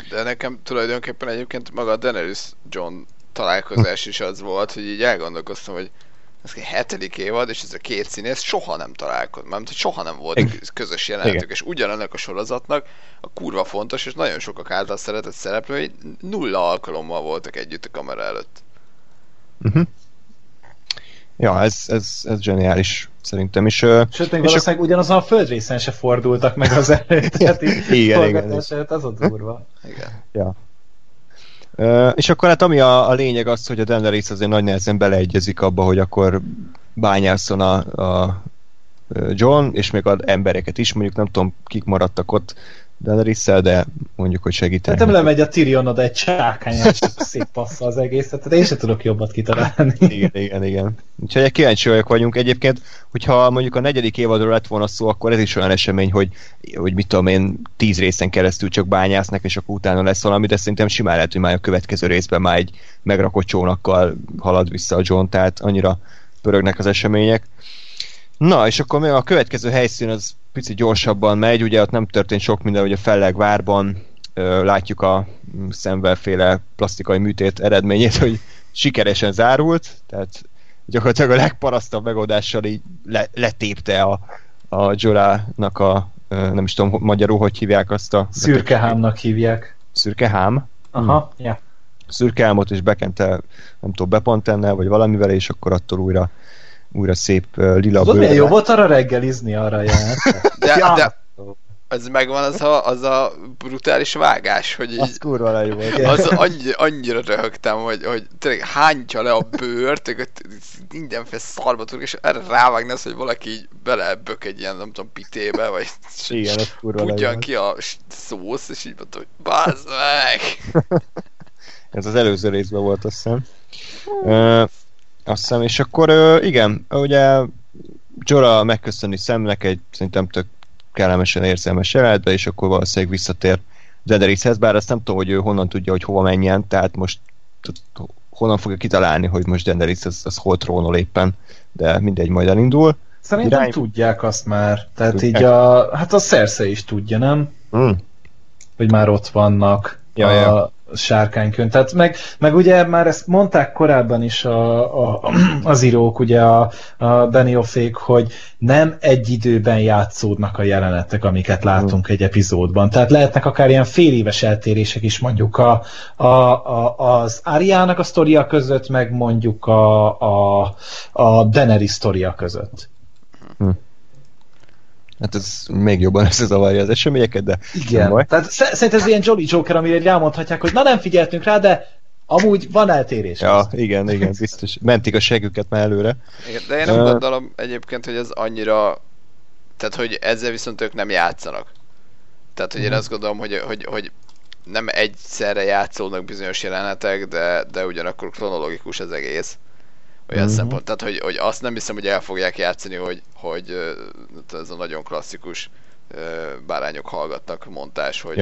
De nekem tulajdonképpen egyébként maga a Daenerys John találkozás is az volt, hogy így elgondolkoztam, hogy ez egy 7. évad, és ez a két színész soha nem találkozott, mert soha nem volt közös jelenetük, és ugyanannak a sorozatnak a kurva fontos, és nagyon sokak által szeretett szereplői nulla alkalommal voltak együtt a kamera előtt. Ja, ez zseniális szerintem is. Sőt, még valószínűleg ugyanazon a földrészen se fordultak meg az előtt. Tehát igen. Ez a durva. Igen. Ja. És akkor hát ami a lényeg az, hogy a Daenerys azért nagy nehezen beleegyezik abba, hogy akkor bányászon a John, és még az embereket is, mondjuk nem tudom, kik maradtak ott Daenerys-szel, de mondjuk, hogy segíteni. Hát lemegy a Tyrion oda egy sárkányán, és szép passza az egész, tehát én sem tudok jobbat kitalálni. Igen. Úgyhogy kíváncsiak vagyunk egyébként, hogyha mondjuk a 4. évadról lett volna szó, akkor ez is olyan esemény, hogy mit tudom én, 10 részen keresztül csak bányásznak, és akkor utána lesz valami, de szerintem simán lehet, hogy már a következő részben már egy megrakott csónakkal halad vissza a John, tehát annyira pörögnek az események. Na, és akkor még a következő helyszín az picit gyorsabban megy, ugye ott nem történt sok minden, ugye Fellegvárban látjuk a Samwell-féle plastikai műtét eredményét, hogy sikeresen zárult, tehát gyakorlatilag a legparasztabb megoldással így letépte a Jorah-nak a, nem is tudom magyarul, hogy hívják azt a... Szürkehámnak hívják. Szürkehám? Aha, ja. szürke álmot, és bekente, nem tudom, bepantennel, vagy valamivel, és akkor attól újra szép lila bőrre. Milyen jó volt arra reggelizni, arra járt. De ez megvan az a brutális vágás, hogy így... Az kurva jó volt. Az annyira röhögtem, hogy tényleg hántja le a bőrt, mindenféle szarba tudok, és erre rávágni az, hogy valaki így belebök egy ilyen, nem tudom, pitébe, vagy... Igen, az kurva legyen. Ki a szósz, és így mondtam, hogy bázd meg! Ez az előző részben volt, azt hiszem. És akkor igen, ugye Jorah megköszöni Samnek egy szerintem tök kellemesen érzelmes jelenetbe, és akkor valószínűleg visszatér Daeneryshez, bár azt nem tudom, hogy ő honnan tudja, hogy hova menjen, tehát most honnan fogja kitalálni, hogy most Daenerys az hol trónol éppen, de mindegy, majd elindul. Szerintem tudják azt már, tehát tudják. Így a Cersei is tudja, nem? Hogy már ott vannak Sárkánykön. Tehát meg ugye már ezt mondták korábban is az írók, ugye a Benioffék, hogy nem egy időben játszódnak a jelenetek, amiket látunk egy epizódban. Tehát lehetnek akár ilyen fél éves eltérések is, mondjuk az Ariának a sztoria között, meg mondjuk a Daenerys sztoria között. Hát ez még jobban összezavarja az eseményeket, de... Igen, tehát szerintem ez ilyen Jolly Joker, amire rámondhatják, hogy na nem figyeltünk rá, de amúgy van eltérés. Ja, igen, biztos. Mentik a següket már előre. Igen, de én nem gondolom egyébként, hogy ez annyira... Tehát, hogy ezzel viszont ők nem játszanak. Tehát, hogy én azt gondolom, hogy nem egyszerre játszódnak bizonyos jelenetek, de ugyanakkor kronológikus az egész. Olyan szempont. Tehát, hogy azt nem hiszem, hogy el fogják játszani, hogy ez a nagyon klasszikus bárányok hallgatnak montás, hogy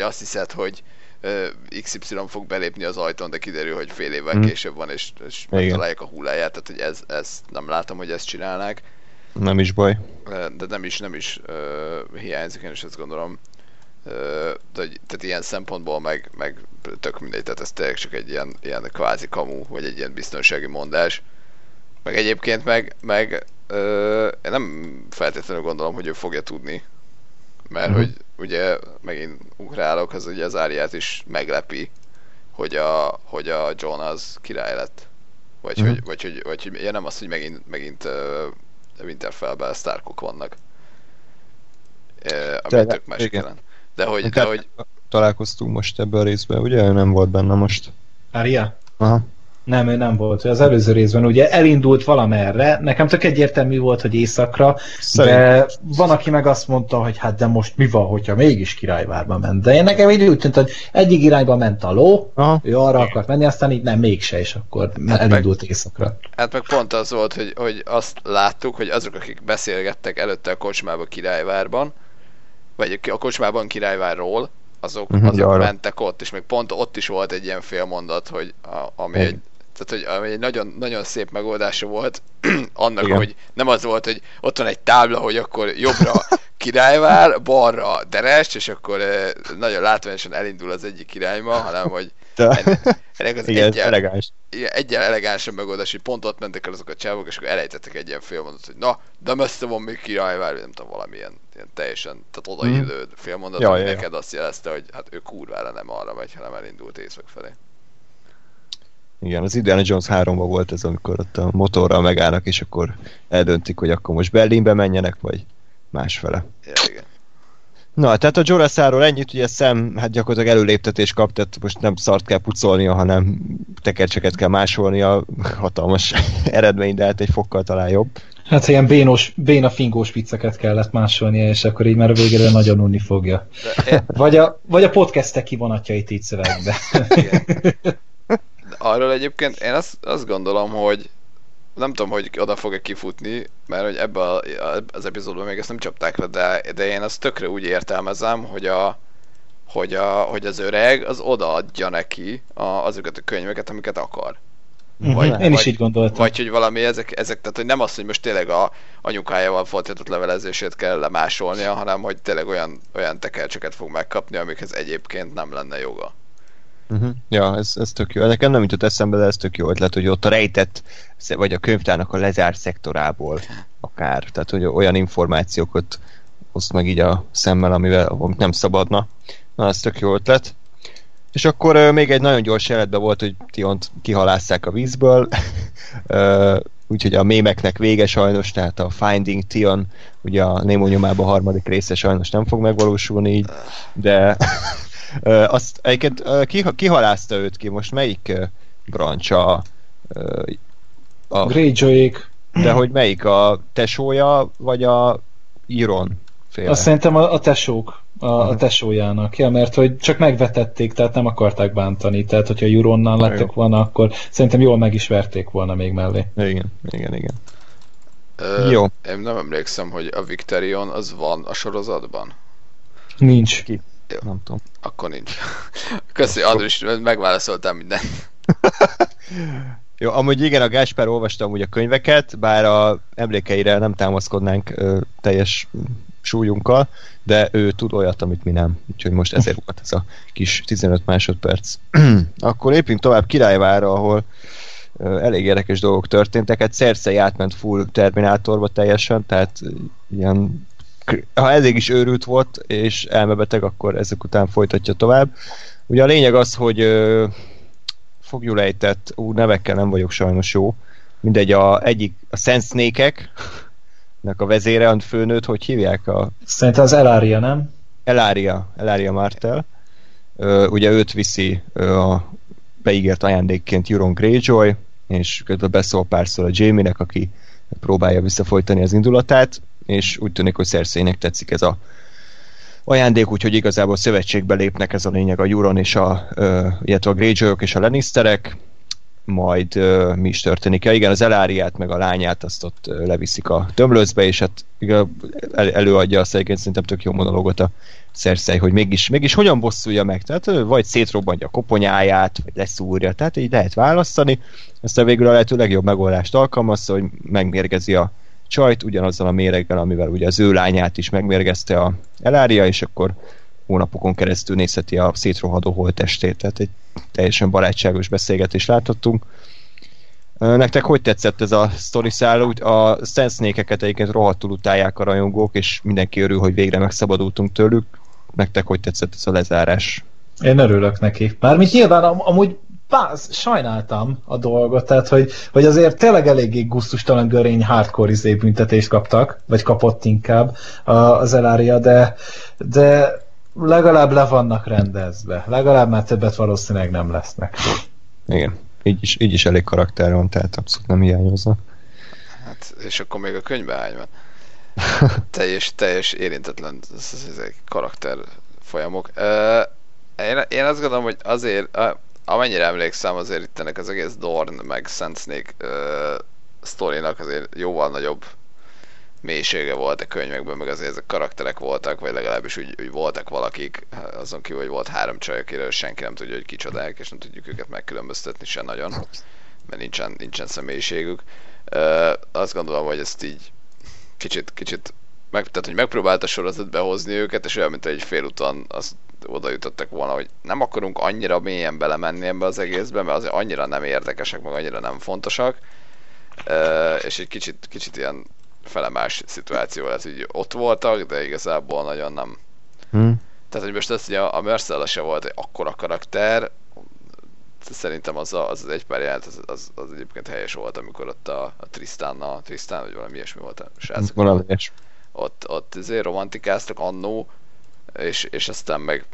azt hiszed, hogy XY fog belépni az ajtón, de kiderül, hogy fél évvel később van, és megtalálják a hulláját. Tehát, hogy ez nem látom, hogy ezt csinálnák. Nem is baj. De nem is hiányzik, én is azt gondolom. Tehát ilyen szempontból meg tök mindegy, tehát ez tényleg csak egy ilyen kvázi kamu, vagy egy ilyen biztonsági mondás. Meg egyébként én nem feltétlenül gondolom, hogy ő fogja tudni, mert hogy ugye megint ugrálok, az ugye az Áriát is meglepi, hogy a John az király lett. Vagy hogy ja, nem az, hogy megint Winterfellben a Starkok vannak. Ami tök más kellene. De hogy találkoztunk most ebben a részben, ugye? Ő nem volt benne most. Aria? Aha. Nem, ő nem volt. Az előző részben ugye elindult valamerre. Nekem tök egyértelmű volt, hogy északra. De van, aki meg azt mondta, hogy hát de most mi van, hogyha mégis Királyvárba ment. De én nekem így úgy tűnt, hogy egyik irányba ment a ló, ő arra akart menni, aztán így nem, mégse, és akkor elindult északra. Hát meg pont az volt, hogy azt láttuk, hogy azok, akik beszélgettek előtte a kocsmában Királyvárban, vagy a kocsmában Királyvárról, azok mentek ott, és még pont ott is volt egy ilyen félmondat, hogy ami egy nagyon, nagyon szép megoldása volt annak, hogy nem az volt, hogy ott van egy tábla, hogy akkor jobbra Királyvár, balra Derest, és akkor nagyon látványosan elindul az egyik irányba, hanem hogy ennek az egyen elegánsabb megoldás, hogy pont ott mentek el azok a csávok, és akkor elejtettek egy ilyen félmondat, hogy na, de messze van még Királyvár, nem tudom, valamilyen teljesen, tehát odaillő félmondat, hogy neked azt jelezte, hogy hát ő kurvára nem arra megy, hanem elindult észak felé. Igen, az Indiana Jones 3-ban volt ez, amikor ott a motorral megállnak, és akkor eldöntik, hogy akkor most Berlinbe menjenek, vagy másfele. Igen. Na, tehát a Jorah-ról ennyit, ugye Sam hát gyakorlatilag előléptetést kap, tehát most nem szart kell pucolnia, hanem tekercseket kell másolnia, hatalmas eredmény, de hát egy fokkal talán jobb. Hát ilyen béna fingós vicceket kellett másolnia, és akkor így már a végére nagyon unni fogja. Vagy a podcastek kivonatjait így szövegbe. Arról egyébként én azt gondolom, hogy nem tudom, hogy oda fog-e kifutni, mert hogy ebben az epizódban még ezt nem csapták le, de én azt tökre úgy értelmezem, hogy az öreg az odaadja neki azokat a könyveket, amiket akar. Én is így gondoltam. Vagy hogy valami ezek, tehát hogy nem az, hogy most tényleg a anyukájával folytatott levelezését kell lemásolnia, hanem hogy tényleg olyan tekercseket fog megkapni, amikhez egyébként nem lenne joga. Ja, ez tök jó. Nekem nem jutott eszembe, de ez tök jó ötlet, hogy ott a rejtett, vagy a könyvtárnak a lezárt szektorából akár. Tehát, hogy olyan információkat oszt meg így a szemmel, amit nem szabadna. Na, ez tök jó ötlet. És akkor még egy nagyon gyors jelenetben volt, hogy Tyriont kihalásszák a vízből, úgyhogy a mémeknek vége sajnos, tehát a Finding Tyrion, ugye a Nemo nyomában a harmadik része sajnos nem fog megvalósulni így, de azt egyébként kihalászta őt ki, most melyik brancsa a Greyjoyék. De hogy melyik, a tesója, vagy a Euron féle? Azt szerintem a tesók, a tesójának, ja, mert hogy csak megvetették, tehát nem akarták bántani, tehát hogyha Euronnal lettek volna, akkor szerintem jól meg is verték volna még mellé. Igen, igen, igen. Jó. Én nem emlékszem, hogy a Victarion az van a sorozatban? Nincs. Ki? Jó. Nem tudom. Akkor nincs. Köszi, Andris, megválaszoltál mindent. Jó, amúgy igen, a Gáspár olvasta amúgy a könyveket, bár a emlékeire nem támaszkodnánk teljes súlyunkkal, de ő tud olyat, amit mi nem. Úgyhogy most ezért volt ez a kis 15 másodperc. Akkor lépjünk tovább Királyvárra, ahol elég érdekes dolgok történtek. Hát Cersei átment full Terminátorba teljesen, tehát ilyen, ha eddig is őrült volt, és elmebeteg, akkor ezek után folytatja tovább. Ugye a lényeg az, hogy fogjul ejtett, nevekkel nem vagyok sajnos jó, mindegy, a Sand Snake-eknek a vezére, a főnőt, hogy hívják? Szerintem az Ellaria, nem? Ellaria Martell. Ugye őt viszi a beígért ajándékként Euron Greyjoy, és közben beszól párszor a Jaime-nek, aki próbálja visszafolytani az indulatát, és úgy tűnik, hogy Cerseinek tetszik ez a ajándék, úgyhogy igazából szövetségbe lépnek, ez a lényeg, a Euron és illetve a Greyjoyok és a Lannisterek, majd mi is történik. Ja, igen, az Ellariát meg a lányát azt ott leviszik a tömlőcbe, és hát előadja azt, egyébként szerintem tök jó monológot a Cersei, hogy mégis hogyan bosszulja meg, tehát vagy szétrobbantja a koponyáját, vagy leszúrja, tehát így lehet választani, aztán végül a lehető legjobb megoldást alkalmazza, hogy megmérgezi a csajt ugyanazzal a méreggel, amivel ugye az ő lányát is megmérgezte a Ellaria, és akkor hónapokon keresztül nézheti a szétrohadó holttestét. Tehát egy teljesen barátságos beszélgetést láthattunk. Nektek hogy tetszett ez a sztori szála? A Sand Snake-eket egyébként rohadtul utálják a rajongók, és mindenki örül, hogy végre megszabadultunk tőlük. Nektek hogy tetszett ez a lezárás? Én örülök neki. Mármint nyilván amúgy sajnáltam a dolgot, tehát hogy azért tényleg eléggé gusztustalan görény hardcore büntetést kaptak, vagy kapott inkább az Ellaria, de legalább le vannak rendezve. Legalább már többet valószínűleg nem lesznek. Igen, így is elég karakter van, tehát abszolút nem hiányoznak. Hát, és akkor még a könyvbeágy van. Teljes érintetlen ez karakter folyamok. Én azt gondolom, hogy azért amennyire emlékszem, azért itt ennek az egész Dorn meg Sand Snake sztorinak azért jóval nagyobb mélysége volt a könyvekben, meg azért ezek karakterek voltak, vagy legalábbis úgy voltak valakik, azon kívül, hogy volt 3 csaj, akiről senki nem tudja, hogy kicsodák, és nem tudjuk őket megkülönböztetni se nagyon, mert nincsen személyiségük. Azt gondolom, hogy ezt így kicsit tehát, hogy megpróbálta sorozat behozni őket, és olyan, mint egy félúton azt oda jutottak volna, hogy nem akarunk annyira mélyen belemenni ebbe az egészbe, mert azért annyira nem érdekesek, meg annyira nem fontosak, és egy kicsit ilyen felemás szituáció lett, hogy ott voltak, de igazából nagyon nem. Tehát, hogy most azt, a Marcella se volt egy akkora karakter, szerintem az egy pár jelent, az egyébként helyes volt, amikor ott a Tristán, vagy valami ilyesmi volt a srácok. Valami ilyesmi. Ott azért romantikáztak annó, és aztán meg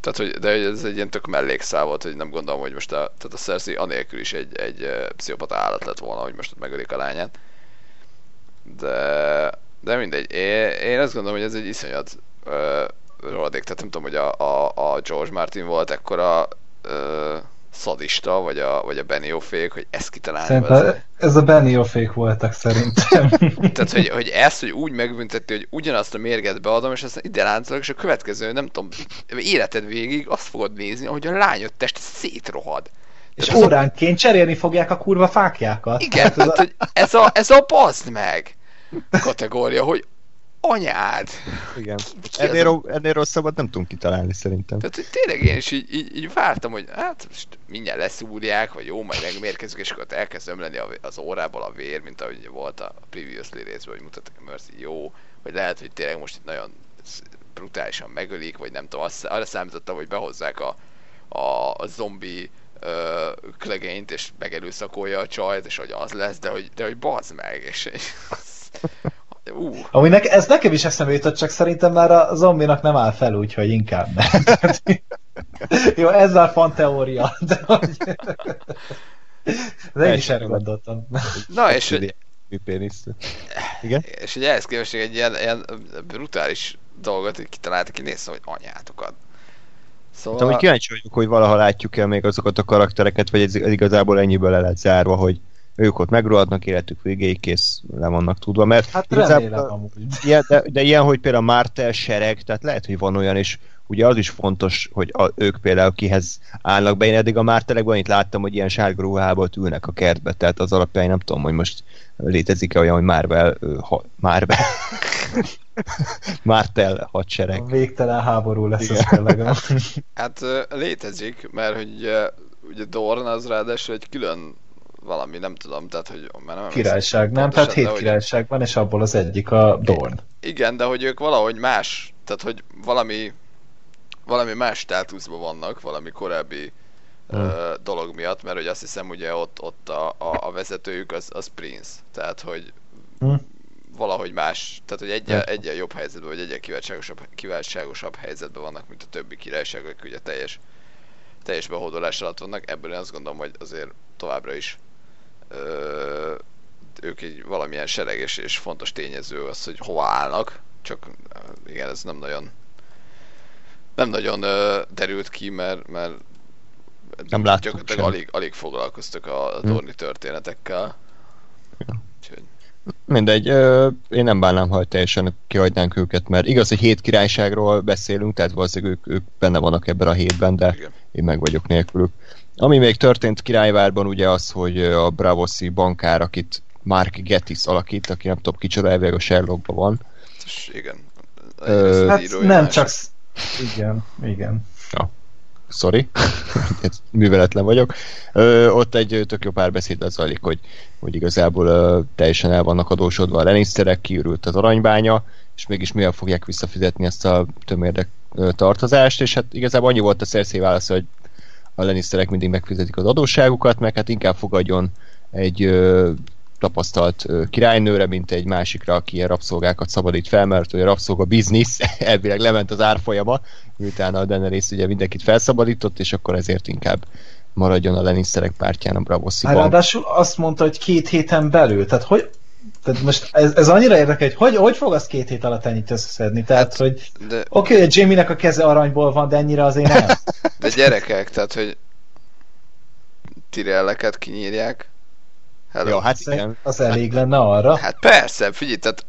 tehát, hogy, de ez egy ilyen tök mellékszál volt, hogy nem gondolom, hogy most tehát a Cersei anélkül is egy pszichopata állat lett volna, hogy most ott megölik a lányát, de mindegy, én azt gondolom, hogy ez egy iszonyat rohadék, tehát nem tudom, hogy a George Martin volt ekkora szadista, vagy a Benioffék, hogy ezt kitalálni. Ez a Benioffék voltak szerintem. Tehát, hogy ezt, hogy úgy megbünteti, hogy ugyanazt a mérget beadom, és aztán ide láncolok, és a következő, nem tudom, életed végig azt fogod nézni, ahogy a lányod test szétrohad. És tehát óránként cserélni fogják a kurva fáklyákat. Igen, tehát hogy ez a bazd meg kategória, hogy anyád! Igen. Ennél rosszabbat nem tudunk kitalálni szerintem. Tehát, hogy tényleg én is így vártam, hogy hát most mindjárt leszúrják, vagy jó, majd megmérkezünk, és akkor elkezd ömleni az órából a vér, mint ahogy volt a previously részben, hogy mutattak a Mercy, jó, vagy lehet, hogy tényleg most itt nagyon brutálisan megölik, vagy nem tudom, arra számítottam, hogy behozzák a zombi klegényt, és megerőszakolja a csajt, és hogy az lesz, de hogy bazd meg, és Aminek, ez nekem is eszembe jutott, csak szerintem már a zombinak nem áll fel, úgyhogy inkább nem. Jó, ez már fanteória, de hogy... De én is erre gondoltam. Na, és hogy... Igen? És ugye ehhez képest egy ilyen brutális dolgot, hogy kitaláltak, ki néztem, hogy anyátokat. Szóval... Amúgy kíváncsi vagyok, hogy valaha látjuk-e még azokat a karaktereket, vagy ez igazából ennyiből le lett zárva, hogy ők ott megrohadnak, életük végéig, kész, le vannak tudva, mert... Hát igazából, ilyen, de ilyen, hogy például Martell sereg, tehát lehet, hogy van olyan, és ugye az is fontos, hogy ők például kihez állnak be. Én eddig a Martellekben itt láttam, hogy ilyen sárga ruhába ott ülnek a kertbe, tehát az alapján nem tudom, hogy most létezik-e olyan, hogy Martell hadsereg. Végtelen háború lesz az tényleg. Hát létezik, mert hogy ugye Dorn az ráadásul egy külön valami, nem tudom, tehát hogy... Nem királyság, nem? Tehát 7 királyság van, és abból az egyik a Dorn. Igen, de hogy ők valahogy más, tehát hogy valami más státuszban vannak, valami korábbi dolog miatt, mert hogy azt hiszem, ugye ott a vezetőjük az prince, tehát hogy valahogy más, tehát hogy egyen jobb helyzetben, vagy egyen kiváltságosabb helyzetben vannak, mint a többi királyságok, ugye teljes behódolás alatt vannak, ebből én azt gondolom, hogy azért továbbra is ők így valamilyen sereges és fontos tényező az, hogy hova állnak, csak igen, ez nem nagyon derült ki, mert nem láttuk sem. Alig foglalkoztak a Dorni történetekkel. Ja. Úgyhogy... Mindegy, én nem bánnám, ha teljesen kihagynánk őket, mert igaz, hogy 7 királyságról beszélünk, tehát valószínűleg ők benne vannak ebben a 7-ben, de igen, én meg vagyok nélkülük. Ami még történt Királyvárban ugye az, hogy a Bravoszi bankár, akit Mark Gatiss alakít, aki nem tudom kicsoda, elvileg a Sherlockban van. Igen. Hát nem csak... Igen. Ja. Sorry, műveletlen vagyok. Ott egy tök jó párbeszéd az zajlik, hogy igazából teljesen el vannak adósodva a Lannisterek, kiürült az aranybánya, és mégis mivel fogják visszafizetni ezt a tömérdek tartozást, és hát igazából annyi volt a Cersei válasz, hogy a Lannisterek mindig megfizetik az adósságukat, meg hát inkább fogadjon egy tapasztalt királynőre, mint egy másikra, aki ilyen rabszolgákat szabadít fel, mert a rabszolga biznisz elvileg lement az árfolyama, miután a Daenerys ugye mindenkit felszabadított, és akkor ezért inkább maradjon a Lannisterek pártján a Bravosziban. Ráadásul azt mondta, hogy 2 héten belül, tehát most ez annyira érdekel, hogy hogy fog az 2 hét alatt ennyit összeszedni, tehát hogy oké, hogy Jamie-nek a keze aranyból van, de ennyire azért nem. De gyerekek, tehát hogy Tyrelleket kinyírják. Hello. Jó, hát igen. Az elég lenne arra. Hát persze, figyelj, tehát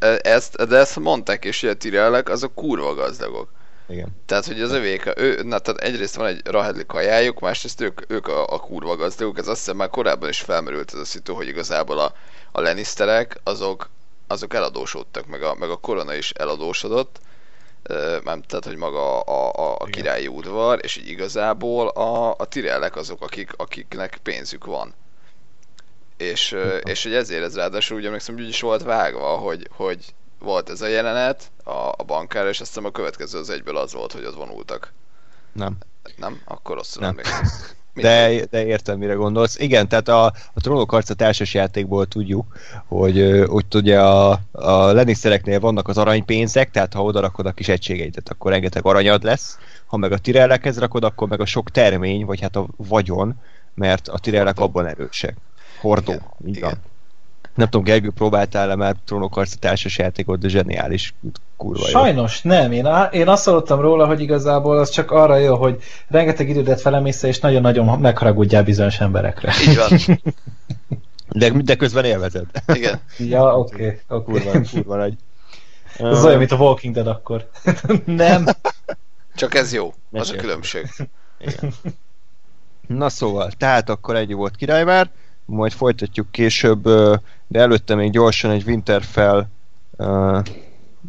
ezt mondták is, hogy a Tyrellek azok kurva gazdagok. Igen. Tehát, hogy az övék, tehát egyrészt van egy rahedli kajájuk, másrészt ők a kurva gazdagok, ez azt hiszem már korábban is felmerült ez a szitu, hogy igazából a Lannisterek azok eladósodtak, meg a korona is eladósodott, tehát, hogy maga a királyi udvar, és így igazából a Tyrellek azok, akiknek pénzük van. És hogy ezért ez ráadásul úgy emlékszem, hogy úgy is volt vágva, hogy volt ez a jelenet a bankára, és aztán a következő az egyből az volt, hogy ott vonultak. Nem? Akkor rosszul nem. De értem, mire gondolsz. Igen, tehát a Trónok Harca társasjátékból tudjuk, hogy ugye a Lannistereknél vannak az aranypénzek, tehát ha odarakod a kis egységeidet, akkor rengeteg aranyad lesz. Ha meg a Tyrellekhez rakod, akkor meg a sok termény, vagy hát a vagyon, mert a Tyrellek abban erősek. Hordó, igen. Nem tudom, Gergő, próbáltál-e már Trónok Harca társasjátékot, de zseniális, kurva jó. Sajnos nem, én azt hallottam róla, hogy igazából az csak arra jó, hogy rengeteg idődet velemészre, és nagyon-nagyon megharagudjál bizonyos emberekre. Így van. De közben élvezed. Igen. Ja, oké. Kurva nagy. Ez olyan, mint a Walking Dead akkor. Nem. Csak ez jó. Az a különbség. Igen. Na szóval, tehát akkor egy volt Királyvár, majd folytatjuk később, de előtte még gyorsan egy Winterfell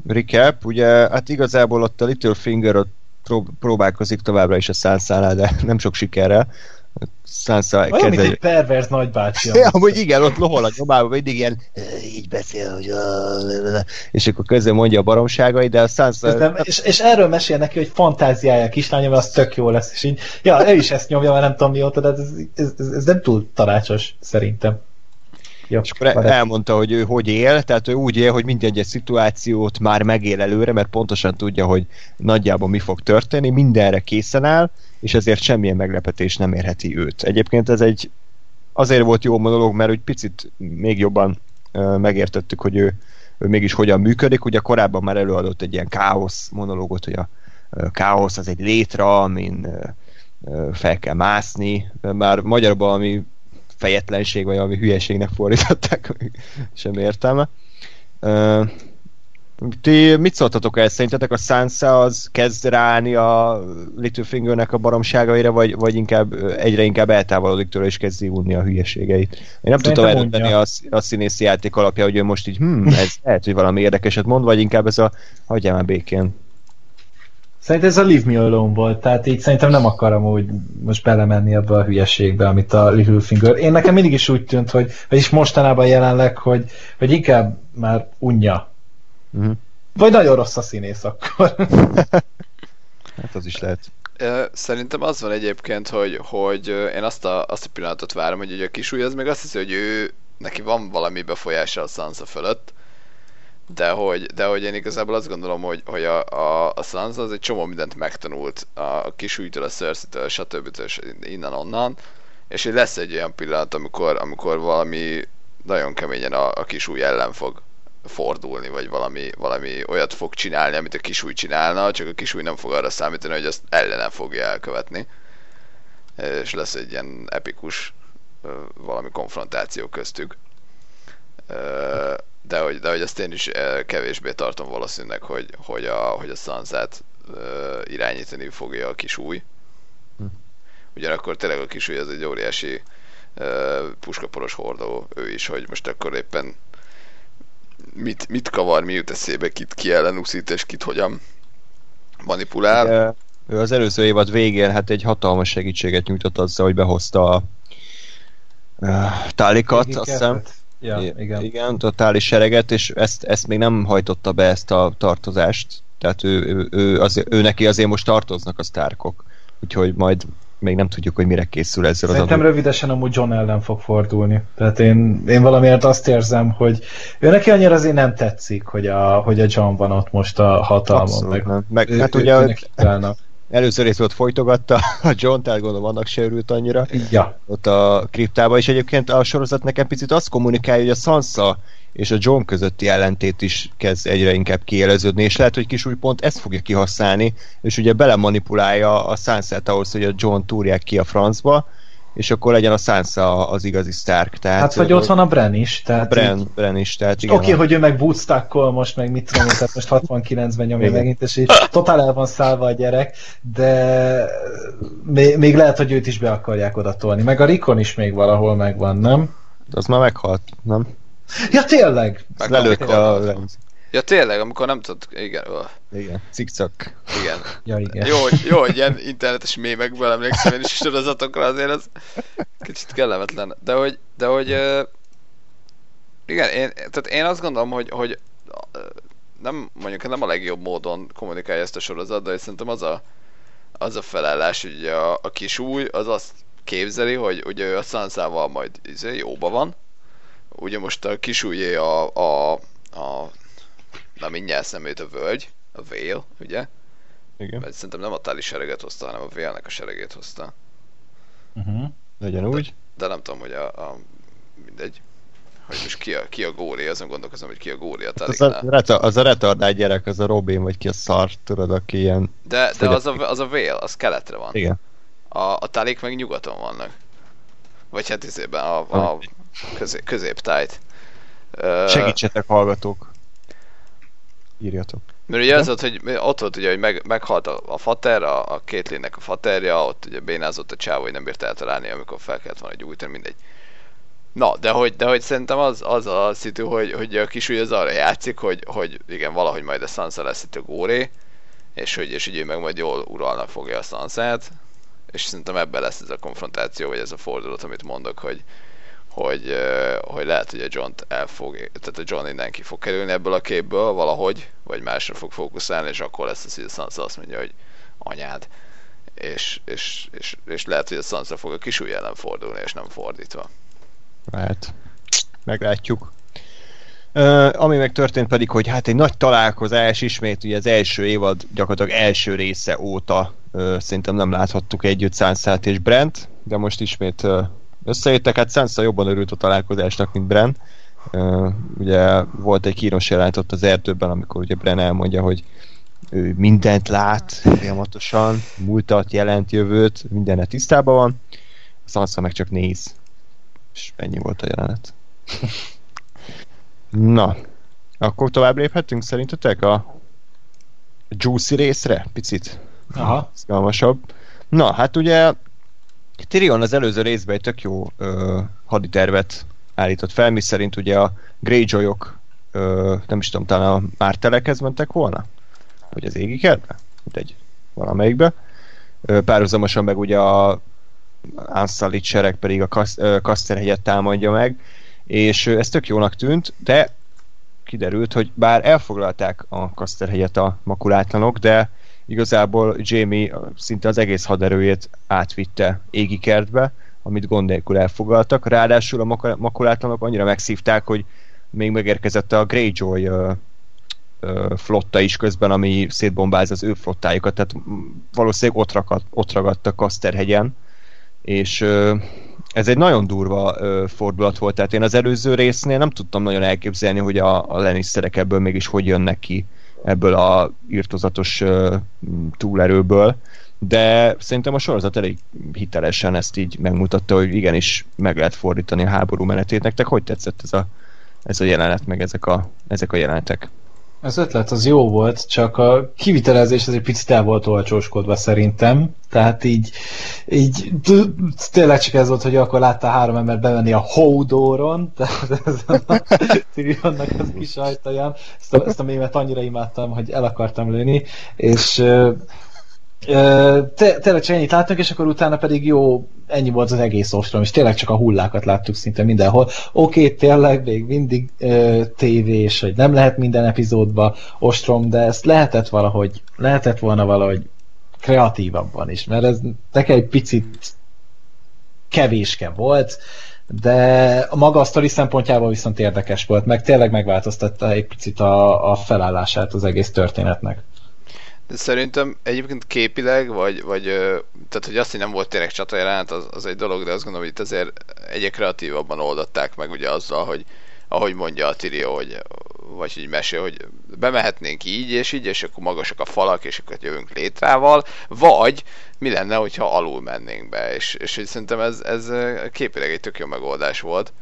recap, ugye, hát igazából ott a Little Finger ott próbálkozik továbbra is a Sansánál, de nem sok sikerrel, Sansa kedvelő. Egy pervers nagybácsi. Ja, amúgy igen, ott lohol a nyomában, mindig ilyen így beszél, hogy és akkor közben mondja a baromságai, de a Sansa... Nem, és erről mesél neki, hogy fantáziája a kislánya, mert az tök jó lesz, és így, ja, ő is ezt nyomja, mert nem tudom mióta, de ez nem túl tanácsos, szerintem. Jó, és akkor elmondta, hogy ő hogy él, tehát ő úgy él, hogy minden egyes szituációt már megél előre, mert pontosan tudja, hogy nagyjából mi fog történni, mindenre készen áll, és ezért semmilyen meglepetés nem érheti őt. Egyébként ez egy azért volt jó monológ, mert úgy picit még jobban megértettük, hogy ő mégis hogyan működik. Ugye korábban már előadott egy ilyen káosz monológot, hogy a káosz az egy létra, amin fel kell mászni. Már magyarban ami fejetlenség, vagy ami hülyeségnek fordították, semmi értelme. Ti mit szóltatok el? Szerintetek a Sansa az kezd ráállni a Littlefingernek a baromságaira, vagy inkább egyre inkább eltávolodik tőle, és kezdi unni a hülyeségeit? Én nem tudtam eldönteni a színészi játék alapja, hogy ő most így, ez lehet, hogy valami érdekeset mond, vagy inkább ez a hagyjál már békén. Szerintem ez a Leave Me Alone volt, tehát így szerintem nem akarom úgy most belemenni ebbe a hülyeségbe, amit a Littlefinger... Én nekem mindig is úgy tűnt, hogy vagyis mostanában jelenleg, hogy inkább már unja. Mm-hmm. Vagy nagyon rossz a színész akkor. Hát az is lehet. Szerintem az van egyébként, hogy én azt a pillanatot várom, hogy a kisúly az még azt hiszi, hogy ő neki van valami befolyása a Sansa fölött, de hogy én igazából azt gondolom, hogy a Sansa az egy csomó mindent megtanult a kisújtől, a Cersei-től, stb. Innen-onnan, és hogy lesz egy olyan pillanat, amikor valami nagyon keményen a kisúj ellen fog fordulni, vagy valami olyat fog csinálni, amit a kisúj csinálna, csak a kisúj nem fog arra számítani, hogy azt ellene fogja elkövetni. És lesz egy ilyen epikus valami konfrontáció köztük. De hogy azt én is kevésbé tartom valószínűleg, hogy a Sansát irányítani fogja a kisúj. Ugyanakkor tényleg a kisúj az egy óriási puskaporos hordó ő is, hogy most akkor éppen mit kavar, mi jut eszébe, kit ki ellen uszít, és kit hogyan manipulál. Ő az előző évad végén hát egy hatalmas segítséget nyújtott azzal, hogy behozta a tálikat, azt hiszem. Ja, igen, a táli sereget, és ezt még nem hajtotta be, ezt a tartozást. Tehát ő neki azért most tartoznak a Starkok. Úgyhogy majd még nem tudjuk, hogy mire készül ezzel az adó. Szerintem rövidesen amúgy John ellen fog fordulni. Tehát én valamiért azt érzem, hogy ő neki annyira azért nem tetszik, hogy a John van ott most a hatalmon. Abszolút nem. Hát ugye először részt ott folytogatta a John, tehát gondolom annak se örült annyira. Ja. Ott a kriptában, és egyébként a sorozat nekem picit azt kommunikálja, hogy a Sansa és a John közötti ellentét is kezd egyre inkább kieleződni, és lehet, hogy kisúj pont ezt fogja kihasználni, és ugye belemanipulálja a Sansát ahhoz, hogy a John túrják ki a francba, és akkor legyen a Sansa az igazi Stark. Tehát, hát vagy ott van a Bran is. Tehát Bran is, tehát igen. Oké, hogy ő meg bootstackol most, meg mit tudom, tehát most 69-ben nyomja megint, és így totál el van szállva a gyerek, de még lehet, hogy őt is be akarják odatolni. Meg a Rickon is még valahol megvan, nem? Az már meghalt, nem? Ja, tényleg! Lelőtte a Renzi. Ja, tényleg, amikor nem tudod... Igen. Igen. Cikcak. Igen. Ja, igen. Jó, hogy ilyen internetes mémekből emlékszem én is sorozatokra, azért ez kicsit kellemetlen. De hogy igen, tehát én azt gondolom, hogy nem, mondjuk nem a legjobb módon kommunikálja ezt a sorozat, de szerintem az a felállás, hogy a kisúj az azt képzeli, hogy ugye ő a Sansával majd jóba van. Ugye most a kisújé a na mindjárt szemét a völgy, a Vale, ugye? Igen. Mert szerintem nem a táli sereget hozta, hanem a Vale-nek a seregét hozta. Uh-huh. Legyen úgy. De nem tudom, hogy mindegy. Hogy most ki a góri, azon gondolkozom, hogy ki a góri a táliknál. Az a retardált gyerek, az a Robin, vagy ki a szart, tudod, aki ilyen... De az a Vale, az keletre van. Igen. A tálik meg nyugaton vannak. Vagy hát izében a középtájt. Segítsetek, hallgatók. Írjatok. Mert ugye az volt, hogy ott volt ugye, hogy meghalt a fater, a Caitlynnek a faterja, ott ugye bénázott a csávó, hogy nem bírt eltalálni, amikor fel kellett volna gyújtani, mindegy. Na, de hogy szerintem az a szitu, hogy a kisúly az arra játszik, hogy igen, valahogy majd a Sansa lesz itt a góré, és hogy ő meg majd jól uralnak fogja a Sansát, és szerintem ebben lesz ez a konfrontáció, vagy ez a fordulat, amit mondok, hogy lehet, hogy a John-t tehát a John innen ki fog kerülni ebből a képből valahogy, vagy másra fog fókuszálni, és akkor lesz az, hogy a Sansa azt mondja, hogy anyád, és lehet, hogy a Sansa fog a kis ujj ellen fordulni, és nem fordítva. Lehet. Meglátjuk. Ami meg történt pedig, hogy hát egy nagy találkozás ismét, ugye az első évad gyakorlatilag első része óta szerintem nem láthattuk együtt Sansát és Brant, de most ismét összejöttek, hát Sansa jobban örült a találkozásnak, mint Bran. Ugye volt egy kínos jelenet ott az erdőben, amikor ugye Bran elmondja, hogy ő mindent lát folyamatosan, múltat, jelent, jövőt, mindenre tisztában van. Sansa meg csak néz. És ennyi volt a jelenet. Na, akkor tovább léphetünk szerintetek a juicy részre? Picit. Aha. Szgalmasabb. Na, hát ugye Tyrion az előző részben egy tök jó haditervet állított fel, mi szerint ugye a Greyjoyok nem is tudom, talán a Martellekhez mentek volna? Vagy az égi kertbe? Mindegy, valamelyikbe. Párhuzamosan meg ugye a Unsullied sereg pedig a Casterhegyet támadja meg, és ez tök jónak tűnt, de kiderült, hogy bár elfoglalták a Casterhegyet a makulátlanok, de igazából Jaime szinte az egész haderőjét átvitte égi kertbe, amit gond nélkül elfoglaltak. Ráadásul a makulátlanok annyira megszívták, hogy még megérkezett a Greyjoy flotta is közben, ami szétbombázza az ő flottájukat, tehát valószínűleg ott ragadtak Casterhegyen, és ez egy nagyon durva fordulat volt, tehát én az előző résznél nem tudtam nagyon elképzelni, hogy a Lannisterek ebből mégis hogy jönnek ki, ebből a irtózatos túlerőből, de szerintem a sorozat elég hitelesen ezt így megmutatta, hogy igenis meg lehet fordítani a háború menetét. Nektek hogy tetszett ez a jelenet, meg ezek a jelenetek? Az ötlet az jó volt, csak a kivitelezés az egy picit el volt olcsóskodva szerintem, tehát így tényleg csak ez volt, hogy akkor láttál három embert bemenni a Holdóron, tehát ezen a Tyrionnak az kis ajtaján, ezt a mémet annyira imádtam, hogy el akartam lőni, és tényleg csak ennyit láttunk, és akkor utána pedig jó, ennyi volt az egész ostrom, és tényleg csak a hullákat láttuk szinte mindenhol. Oké, tényleg még mindig tévés, hogy nem lehet minden epizódban ostrom, de ezt lehetett volna valahogy kreatívabban is, mert ez nekem egy picit kevéske volt, de a maga a sztori szempontjából viszont érdekes volt, meg tényleg megváltoztatta egy picit a felállását az egész történetnek. De szerintem egyébként képileg, vagy tehát, hogy azt, hogy nem volt tényleg csatajelenet, az egy dolog, de azt gondolom, hogy itt azért egyre kreatívabban oldották meg ugye azzal, hogy ahogy mondja a Tyrion, vagy így mesél, hogy bemehetnénk így, és akkor magasak a falak, és akkor jövünk létrával, vagy mi lenne, hogyha alul mennénk be, és hogy szerintem ez képileg egy tök jó megoldás volt,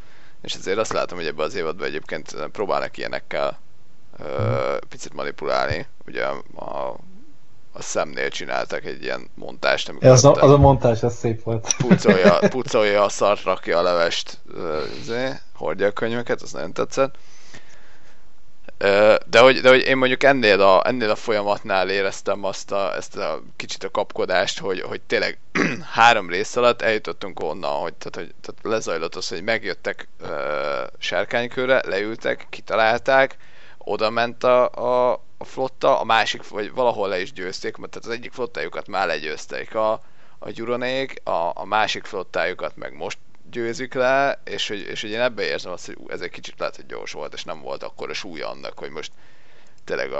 és azért azt látom, hogy ebben az évadban egyébként próbálnak ilyenekkel picit manipulálni, ugye a szemnél csináltak egy ilyen montást, amikor az a montás, az szép volt. Pucolja a szart, rakja a levest, hordja a könyveket, az nagyon tetszett. De hogy én mondjuk ennél a folyamatnál éreztem ezt a kicsit a kapkodást, hogy tényleg 3 rész alatt eljutottunk onnan, hogy lezajlott az, hogy megjöttek Sárkánykőre, leültek, kitalálták, oda ment a flotta, a másik, vagy valahol le is győzték, mert tehát az egyik flottájukat már legyőzték a gyuronék, a másik flottájukat meg most győzik le, és hogy én ebben érzem azt, hogy ez egy kicsit lehet, hogy gyors volt, és nem volt akkora súlya annak, hogy most tényleg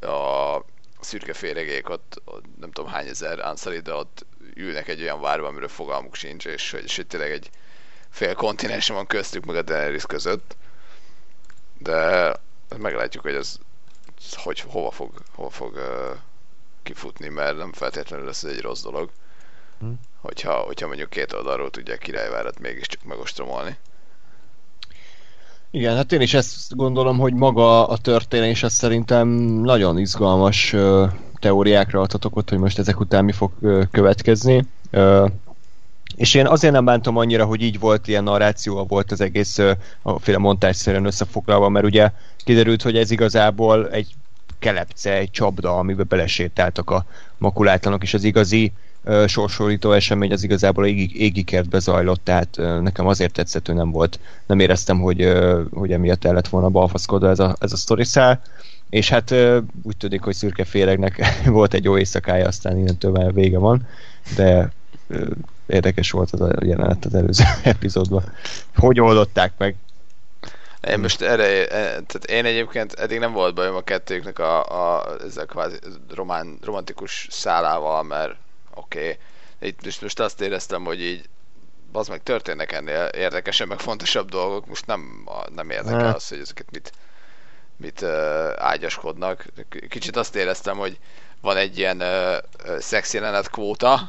a szürke féregék ott nem tudom hány ezer Unsullied, de ott ülnek egy olyan várban, amiről fogalmuk sincs, és tényleg egy fél kontinensen van köztük, meg a Daenerys között, de meglátjuk, hogy ez hova fog kifutni, mert nem feltétlenül lesz egy rossz dolog, hogyha mondjuk két oldalról tudják Királyvárat mégiscsak megostromolni. Igen, hát én is ezt gondolom, hogy maga a történés az szerintem nagyon izgalmas teóriákra adhatok ott, hogy most ezek után mi fog következni. És én azért nem bántam annyira, hogy így volt, ilyen narrációval volt az egész féle montásszerűen összefoglalva, mert ugye kiderült, hogy ez igazából egy kelepce, egy csapda, amiben belesétáltak a makulátlanok, és az igazi sorsorító esemény az igazából égikertbe zajlott, tehát nekem azért tetszett, hogy nem volt. Nem éreztem, hogy emiatt el lett volna balfaszkodva ez a sztoriszál, és hát úgy tűnik, hogy Szürke Féregnek volt egy jó éjszakája, aztán innentől már vége van, de érdekes volt az a jelenet az előző epizódban. Hogy oldották meg? Én most erre, tehát én egyébként eddig nem volt bajom a kettőjüknek ezzel kvázi romantikus szálával, mert oké. Itt most azt éreztem, hogy így bazd meg, történnek ennél érdekesen, meg fontosabb dolgok, most nem érdekel az, hogy ezeket mit ágyaskodnak. Kicsit azt éreztem, hogy van egy ilyen szex jelenet kvóta,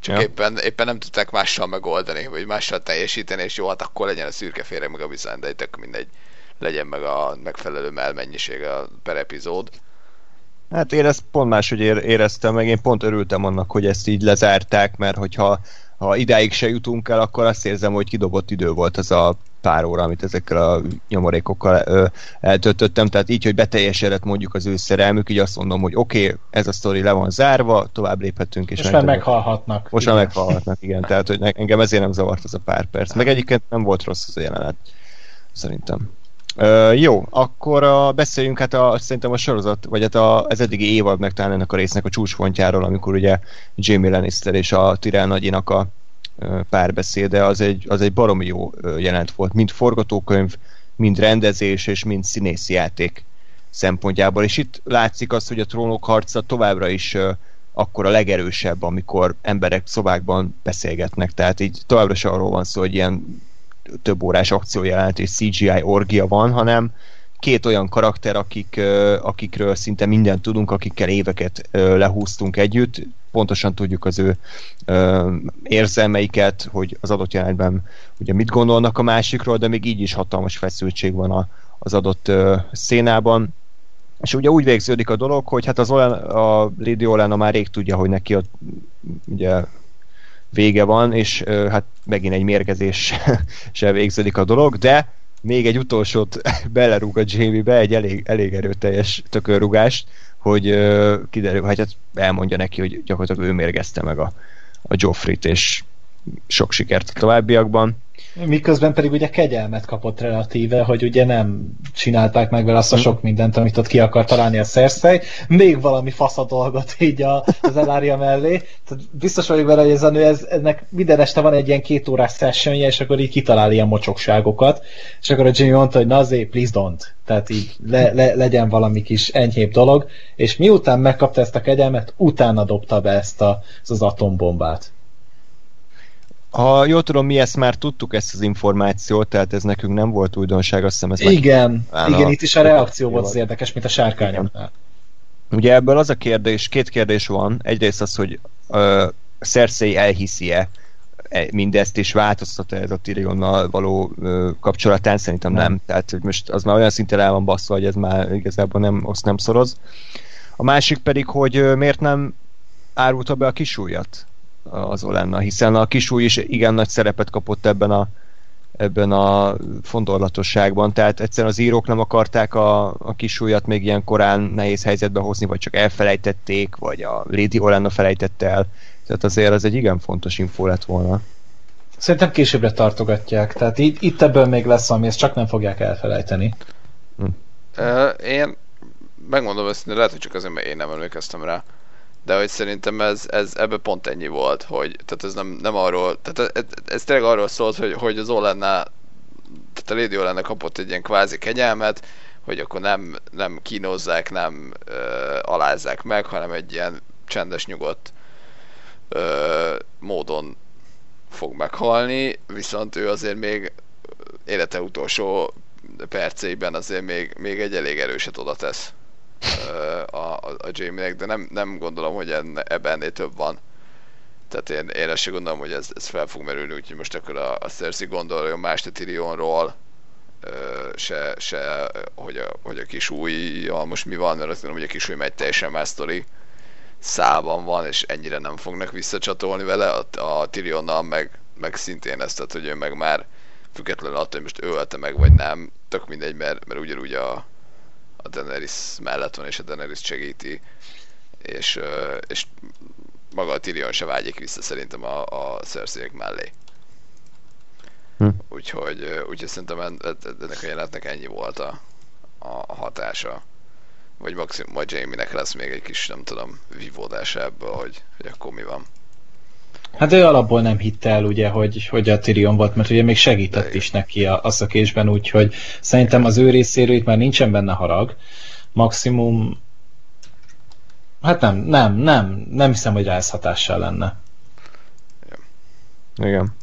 csak éppen nem tudták mással megoldani, vagy mással teljesíteni, és jó, hát akkor legyen a Szürke Féreg meg a Viszány, de tök mindegy, legyen meg a megfelelő mellmennyiség per epizód. Hát én ezt pont máshogy éreztem, meg én pont örültem annak, hogy ezt így lezárták, mert hogyha idáig se jutunk el, akkor azt érzem, hogy kidobott idő volt az a pár óra, amit ezekkel a nyomorékokkal eltöltöttem, tehát így, hogy beteljesedett mondjuk az ő szerelmük, így azt mondom, hogy oké, ez a sztori le van zárva, tovább léphetünk. És most már meghalhatnak. Most már meghalhatnak, igen, tehát hogy engem ezért nem zavart az a pár perc. Meg egyébként nem volt rossz az jelenet, szerintem. Jó, akkor beszéljünk hát szerintem a sorozat, vagy hát az eddigi évadnak talán ennek a résznek a csúcspontjáról, amikor ugye Jaime Lannister és a Tyrell nagyinak a párbeszéde, az egy baromi jó jelent volt, mind forgatókönyv, mind rendezés és mind színészi játék szempontjából, és itt látszik az, hogy a Trónok harca továbbra is akkor a legerősebb, amikor emberek szobákban beszélgetnek, tehát így továbbra sem arról van szó, hogy ilyen több órás akciójelent és CGI orgia van, hanem két olyan karakter, akikről szinte mindent tudunk, akikkel éveket lehúztunk együtt, pontosan tudjuk az ő érzelmeiket, hogy az adott jelenetben ugye mit gondolnak a másikról, de még így is hatalmas feszültség van az adott szénában. És ugye úgy végződik a dolog, hogy hát a Lady Olenna már rég tudja, hogy neki ugye vége van, és hát megint egy mérgezéssel végződik a dolog, de még egy utolsót belerúg a Jamie-be, egy elég erőteljes tökörrúgást, hogy kiderül, hát elmondja neki, hogy gyakorlatilag ő mérgezte meg a Joffrey-t, és sok sikert a továbbiakban. Miközben pedig ugye kegyelmet kapott relatíve, hogy ugye nem csinálták meg vele azt a sok mindent, amit ott ki akar találni a Cersei, még valami faszadolgot így az Ellaria mellé. Tehát biztos vagyok vele, hogy ez a nő, ennek minden este van egy ilyen 2 órás sessionje, és akkor így kitalál ilyen mocsokságokat, és akkor a Jamie mondta, hogy na azért, please don't. Tehát így legyen valami kis enyhébb dolog, és miután megkapta ezt a kegyelmet, utána dobta be ezt az atombombát. Ha jól tudom, mi ezt már tudtuk, ezt az információt, tehát ez nekünk nem volt újdonság, azt hiszem. Igen, itt is a reakció volt az érdekes, mint a sárkányoknál. Ugye ebből az a kérdés, 2 kérdés van. Egyrészt az, hogy Cersei elhiszi-e mindezt, és változtat-e ez a Tyrionnal való kapcsolatán? Szerintem nem. Tehát hogy most az már olyan szinten el van basszva, hogy ez már igazából nem szoroz. A másik pedig, hogy miért nem árulta be a kisújat az Olenna, hiszen a kisúj is igen nagy szerepet kapott ebben a fondorlatosságban, tehát egyszerűen az írók nem akarták a kisújat még ilyen korán nehéz helyzetbe hozni, vagy csak elfelejtették, vagy a Lady Olenna felejtette el, tehát azért ez egy igen fontos infó lett volna. Szerintem későbbre tartogatják, tehát itt ebből még lesz, ami ezt csak nem fogják elfelejteni. Én megmondom ezt, lehet, hogy csak azért, mert én nem emlékeztem rá. De hogy szerintem ez ebbe pont ennyi volt, hogy tehát ez nem arról, tehát ez tényleg arról szólt, hogy az Olenna, tehát a Lady Olenna kapott egy ilyen kvázi kegyelmet, hogy akkor nem kínozzák, nem alázzák meg, hanem egy ilyen csendes, nyugodt módon fog meghalni, viszont ő azért még élete utolsó percében azért még egy elég erőset oda tesz a Jamie-nek, de nem gondolom, hogy ebben ennél több van. Tehát én azt sem gondolom, hogy ez fel fog merülni, úgyhogy most akkor a Cersei gondoljon mást a Tyrionról, se hogy a kisújjal most mi van, mert azt gondolom, hogy a kisúj megy teljesen más sztori szában van, és ennyire nem fognak visszacsatolni vele, a Tyrionnal meg szintén ezt, tehát hogy ő meg már függetlenül attól, hogy most ő ölte meg, vagy nem, tök mindegy, mert ugyanúgy a Daenerys mellett van, és a Daenerys segíti, és maga a Tyrion se vágyik vissza szerintem a Cersei-ek mellé. Úgyhogy szerintem ennek a jelenetnek ennyi volt a hatása. Vagy maximum majd Jamie-nek lesz még egy kis, nem tudom, vívódás ebből, hogy akkor mi van. Hát ő alapból nem hitte el, ugye, hogy a Tyrion volt, mert ugye még segített is neki a szökésben, úgyhogy szerintem az ő részéről itt már nincsen benne harag. Maximum... Hát nem hiszem, hogy rá ez hatással lenne. Igen.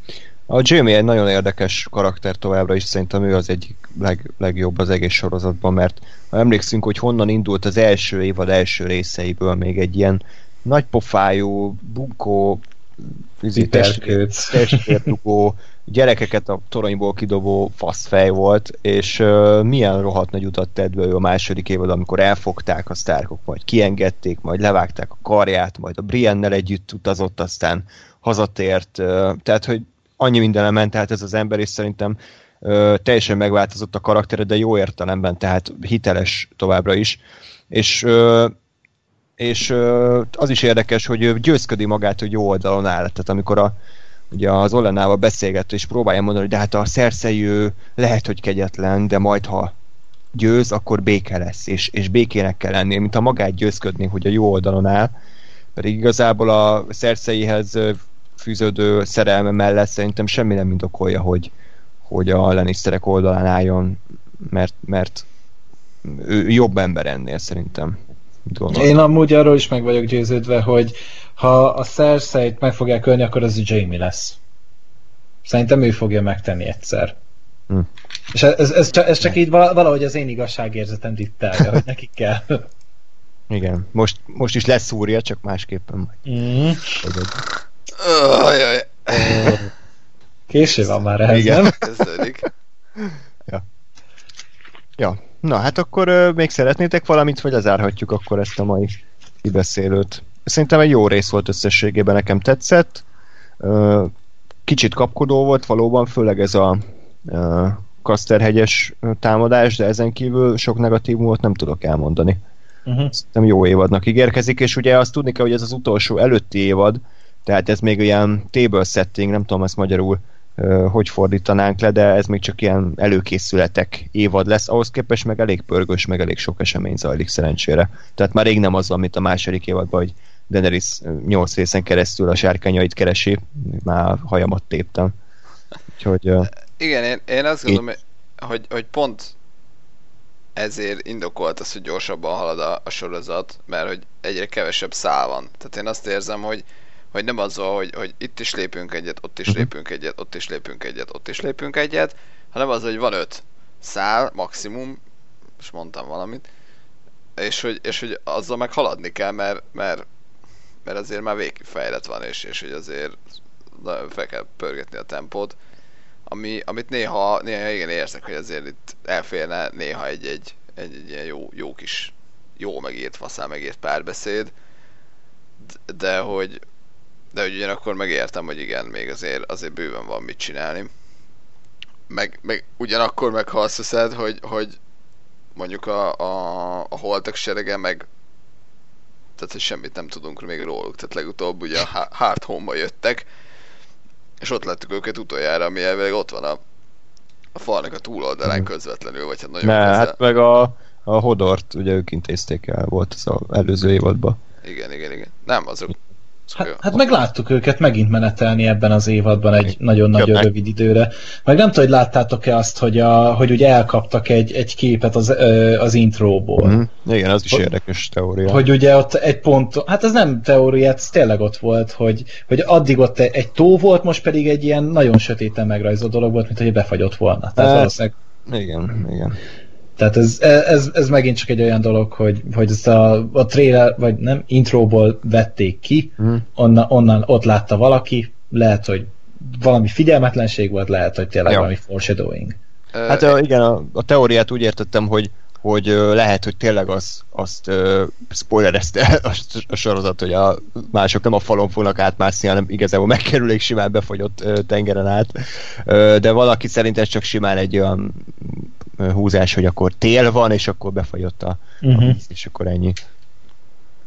A Jaime egy nagyon érdekes karakter továbbra is, szerintem ő az egyik legjobb az egész sorozatban, mert ha emlékszünk, hogy honnan indult az első évad első részeiből, még egy ilyen nagypofájú, bunkó, testvértugó, gyerekeket a toronyból kidobó faszfej volt, és milyen rohadt nagy utat tett be ő a második évad, amikor elfogták a Starkok, majd kiengedték, majd levágták a karját, majd a Briennel együtt utazott, aztán hazatért, tehát hogy annyi mindenre ment át ez az ember, és szerintem teljesen megváltozott a karaktere, de jó értelemben, tehát hiteles továbbra is. És az is érdekes, hogy ő győzködi magát, hogy jó oldalon áll. Tehát amikor ugye az Olennával beszélgett, és próbálja mondani, hogy de hát a Cersei lehet, hogy kegyetlen, de majd ha győz, akkor béke lesz, és békének kell lennie, mint ha magát győzködné, hogy a jó oldalon áll. Pedig igazából a Cerseihez fűződő szerelme mellett szerintem semmi nem indokolja, hogy a Lannisterek oldalán álljon, mert ő jobb ember ennél szerintem. Én amúgy arról is meg vagyok győződve, hogy ha a Cerseit meg fogják ölni, akkor az Jaime lesz. Szerintem ő fogja megtenni egyszer. És ez csak így valahogy az én igazságérzetem diktálja, hogy nekik kell. Igen, most is leszúrja, csak másképpen majd. Késő van már ehhez, igen. Nem? Ja. Na, hát akkor még szeretnétek valamit, vagy lezárhatjuk akkor ezt a mai kibeszélőt. Szerintem egy jó rész volt összességében, nekem tetszett. Kicsit kapkodó volt valóban, főleg ez a Kaszterhegyes támadás, de ezen kívül sok negatívumot nem tudok elmondani. Szerintem jó évadnak ígérkezik, és ugye azt tudni kell, hogy ez az utolsó előtti évad, tehát ez még ilyen table setting, nem tudom ezt magyarul hogy fordítanánk le, de ez még csak ilyen előkészületek évad lesz, ahhoz képest meg elég pörgős, meg elég sok esemény zajlik szerencsére. Tehát már rég nem az, amit a második évadban, hogy Daenerys 8 részen keresztül a sárkányait keresi, már hajamat téptem. Úgyhogy, igen, én azt gondolom, hogy pont ezért indokolt az, hogy gyorsabban halad a sorozat, mert hogy egyre kevesebb szál van. Tehát én azt érzem, hogy nem az, hogy itt is lépünk egyet, ott is lépünk egyet, ott is lépünk egyet, ott is lépünk egyet, hanem az, hogy van 5 szál maximum, és mondtam valamit, és hogy azzal meg haladni kell, mert azért már végigfejlett van, és hogy azért fel kell pörgetni a tempót, amit néha igen érzek, hogy azért itt elférne néha egy ilyen jó kis, jó megírt, faszán megírt párbeszéd, de hogy ugyanakkor megértem, hogy igen, még azért bőven van mit csinálni. Meg ugyanakkor meg ha azt hiszed, hogy mondjuk a holtak serege meg, tehát hogy semmit nem tudunk még róluk, tehát legutóbb ugye a Hard Home-ba jöttek, és ott láttuk őket utoljára, ami elvileg ott van a falnak a túloldalán közvetlenül, vagy hát nagyon közel. Hát meg a Hodort, ugye ők intézték el, volt az előző évadban. Igen. Nem, azok... Hát megláttuk őket megint menetelni ebben az évadban egy nagyon-nagyon rövid időre. Meg nem tudom, hogy láttátok-e azt, hogy ugye elkaptak egy képet az intróból. Igen, az is érdekes teória. Hogy ugye ott egy pont, hát ez nem teória, ez tényleg ott volt, hogy addig ott egy tó volt, most pedig egy ilyen nagyon sötéten megrajzolt dolog volt, mint hogy befagyott volna. Tehát valószínűleg... Igen. Tehát ez megint csak egy olyan dolog, hogy ezt a trailer, vagy nem, intróból vették ki, onnan ott látta valaki, lehet, hogy valami figyelmetlenség volt, lehet, hogy tényleg valami foreshadowing. Hát igen, a teóriát úgy értettem, hogy lehet, hogy tényleg azt spoilerezte a sorozat, hogy a mások nem a falon fognak átmászni, hanem igazából megkerülik simán befogyott tengeren át. De valaki szerint ez csak simán egy olyan húzás, hogy akkor tél van, és akkor befagyott a víz, és akkor ennyi.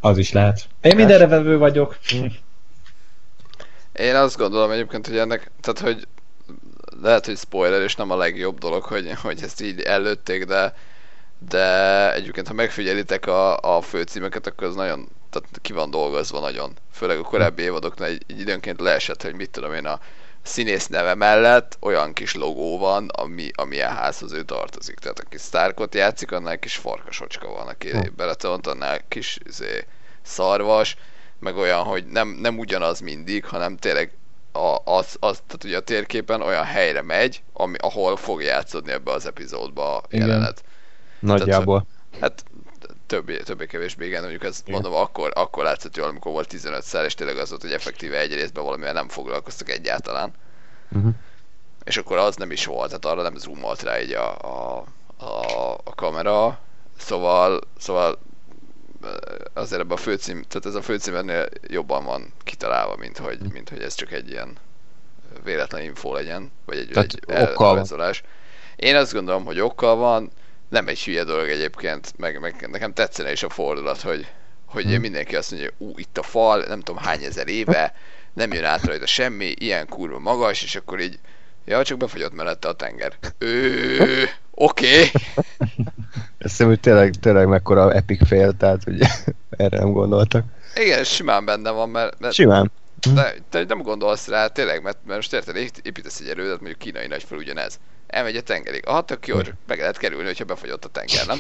Az is lehet. Én mindenre vevő vagyok. Én azt gondolom egyébként, hogy ennek, tehát hogy lehet, hogy spoiler, és nem a legjobb dolog, hogy ezt így előtték, de egyébként, ha megfigyelitek a főcímeket, akkor az nagyon, tehát ki van dolgozva nagyon. Főleg a korábbi évadoknál így időnként leesett, hogy mit tudom én, a színész neve mellett olyan kis logó van, ami a házhoz ő tartozik. Tehát aki Starkot játszik, annál kis farkasocska van, aki beletont, annál kis szarvas, meg olyan, hogy nem ugyanaz mindig, hanem tényleg tehát ugye a térképen olyan helyre megy, ahol fog játszódni ebbe az epizódba a jelenet. Nagyjából. Tehát, hát többé-kevésbé igen, mondjuk ezt mondom, akkor látszott jól, amikor volt 15-szer, és tényleg az volt, hogy effektíve egy részben valamivel nem foglalkoztak egyáltalán. Uh-huh. És akkor az nem is volt, tehát arra nem zoomolt rá így a kamera, szóval azért ebben a főcím, tehát ez a főcím ennél jobban van kitalálva, mint hogy ez csak egy ilyen véletlen infó legyen, vagy egy elvezolás. Én azt gondolom, hogy okkal van, nem egy hülye dolog egyébként, meg nekem tetszene is a fordulat, hogy mindenki azt mondja, hogy itt a fal, nem tudom hány ezer éve, nem jön át rajta semmi, ilyen kurva magas, és akkor így, ja, csak befagyott mellette a tenger. Oké. Azt hiszem, hogy tényleg mekkora epic fail, tehát ugye erre nem gondoltak. Igen, simán benne van, mert simán. De nem gondolsz rá, tényleg, mert most érted, építesz egy erődet, mondjuk kínai nagyfal ugyanez. Elmegy a tengerig. Aha, tök jó, csak meg lehet kerülni, hogyha befagyott a tenger, nem?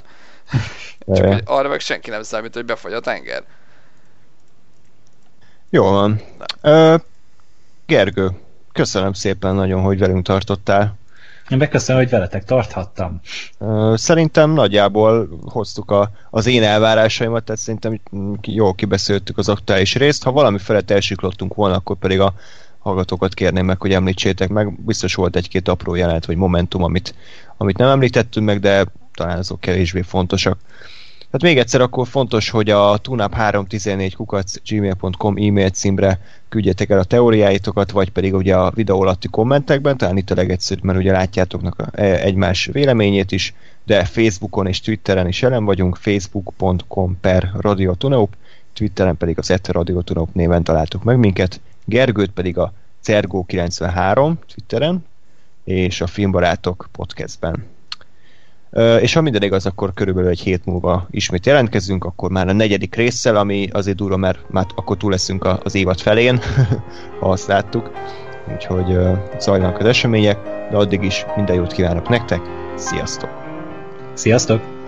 Csak hogy arra meg senki nem számít, hogy befagy a tenger. Jól van. Gergő, köszönöm szépen nagyon, hogy velünk tartottál. Én megköszönöm, hogy veletek tarthattam. Szerintem nagyjából hoztuk az én elvárásaimat, tehát szerintem jól kibeszéltük az aktuális részt. Ha valami felett elsiklottunk volna, akkor pedig a hallgatókat kérném meg, hogy említsétek meg. Biztos volt egy-két apró jelenet, vagy momentum, amit nem említettünk meg, de talán azok kevésbé fontosak. Hát még egyszer akkor fontos, hogy a tuneup314@gmail.com e-mail címre küldjetek el a teóriáitokat, vagy pedig ugye a videó alatti kommentekben, talán itt a legegyszerű, mert ugye látjátok egymás véleményét is, de Facebookon és Twitteren is jelen vagyunk, facebook.com/radiotuneup, Twitteren pedig az @radiotuneup néven találtok meg minket, Gergőt pedig a Cergo93 Twitteren, és a Filmbarátok podcastben. És ha minden igaz, akkor körülbelül egy hét múlva ismét jelentkezünk, akkor már a 4. résszel, ami azért durva, mert már akkor túl leszünk az évad felén, ha azt láttuk. Úgyhogy zajlanak az események, de addig is minden jót kívánok nektek, sziasztok! Sziasztok!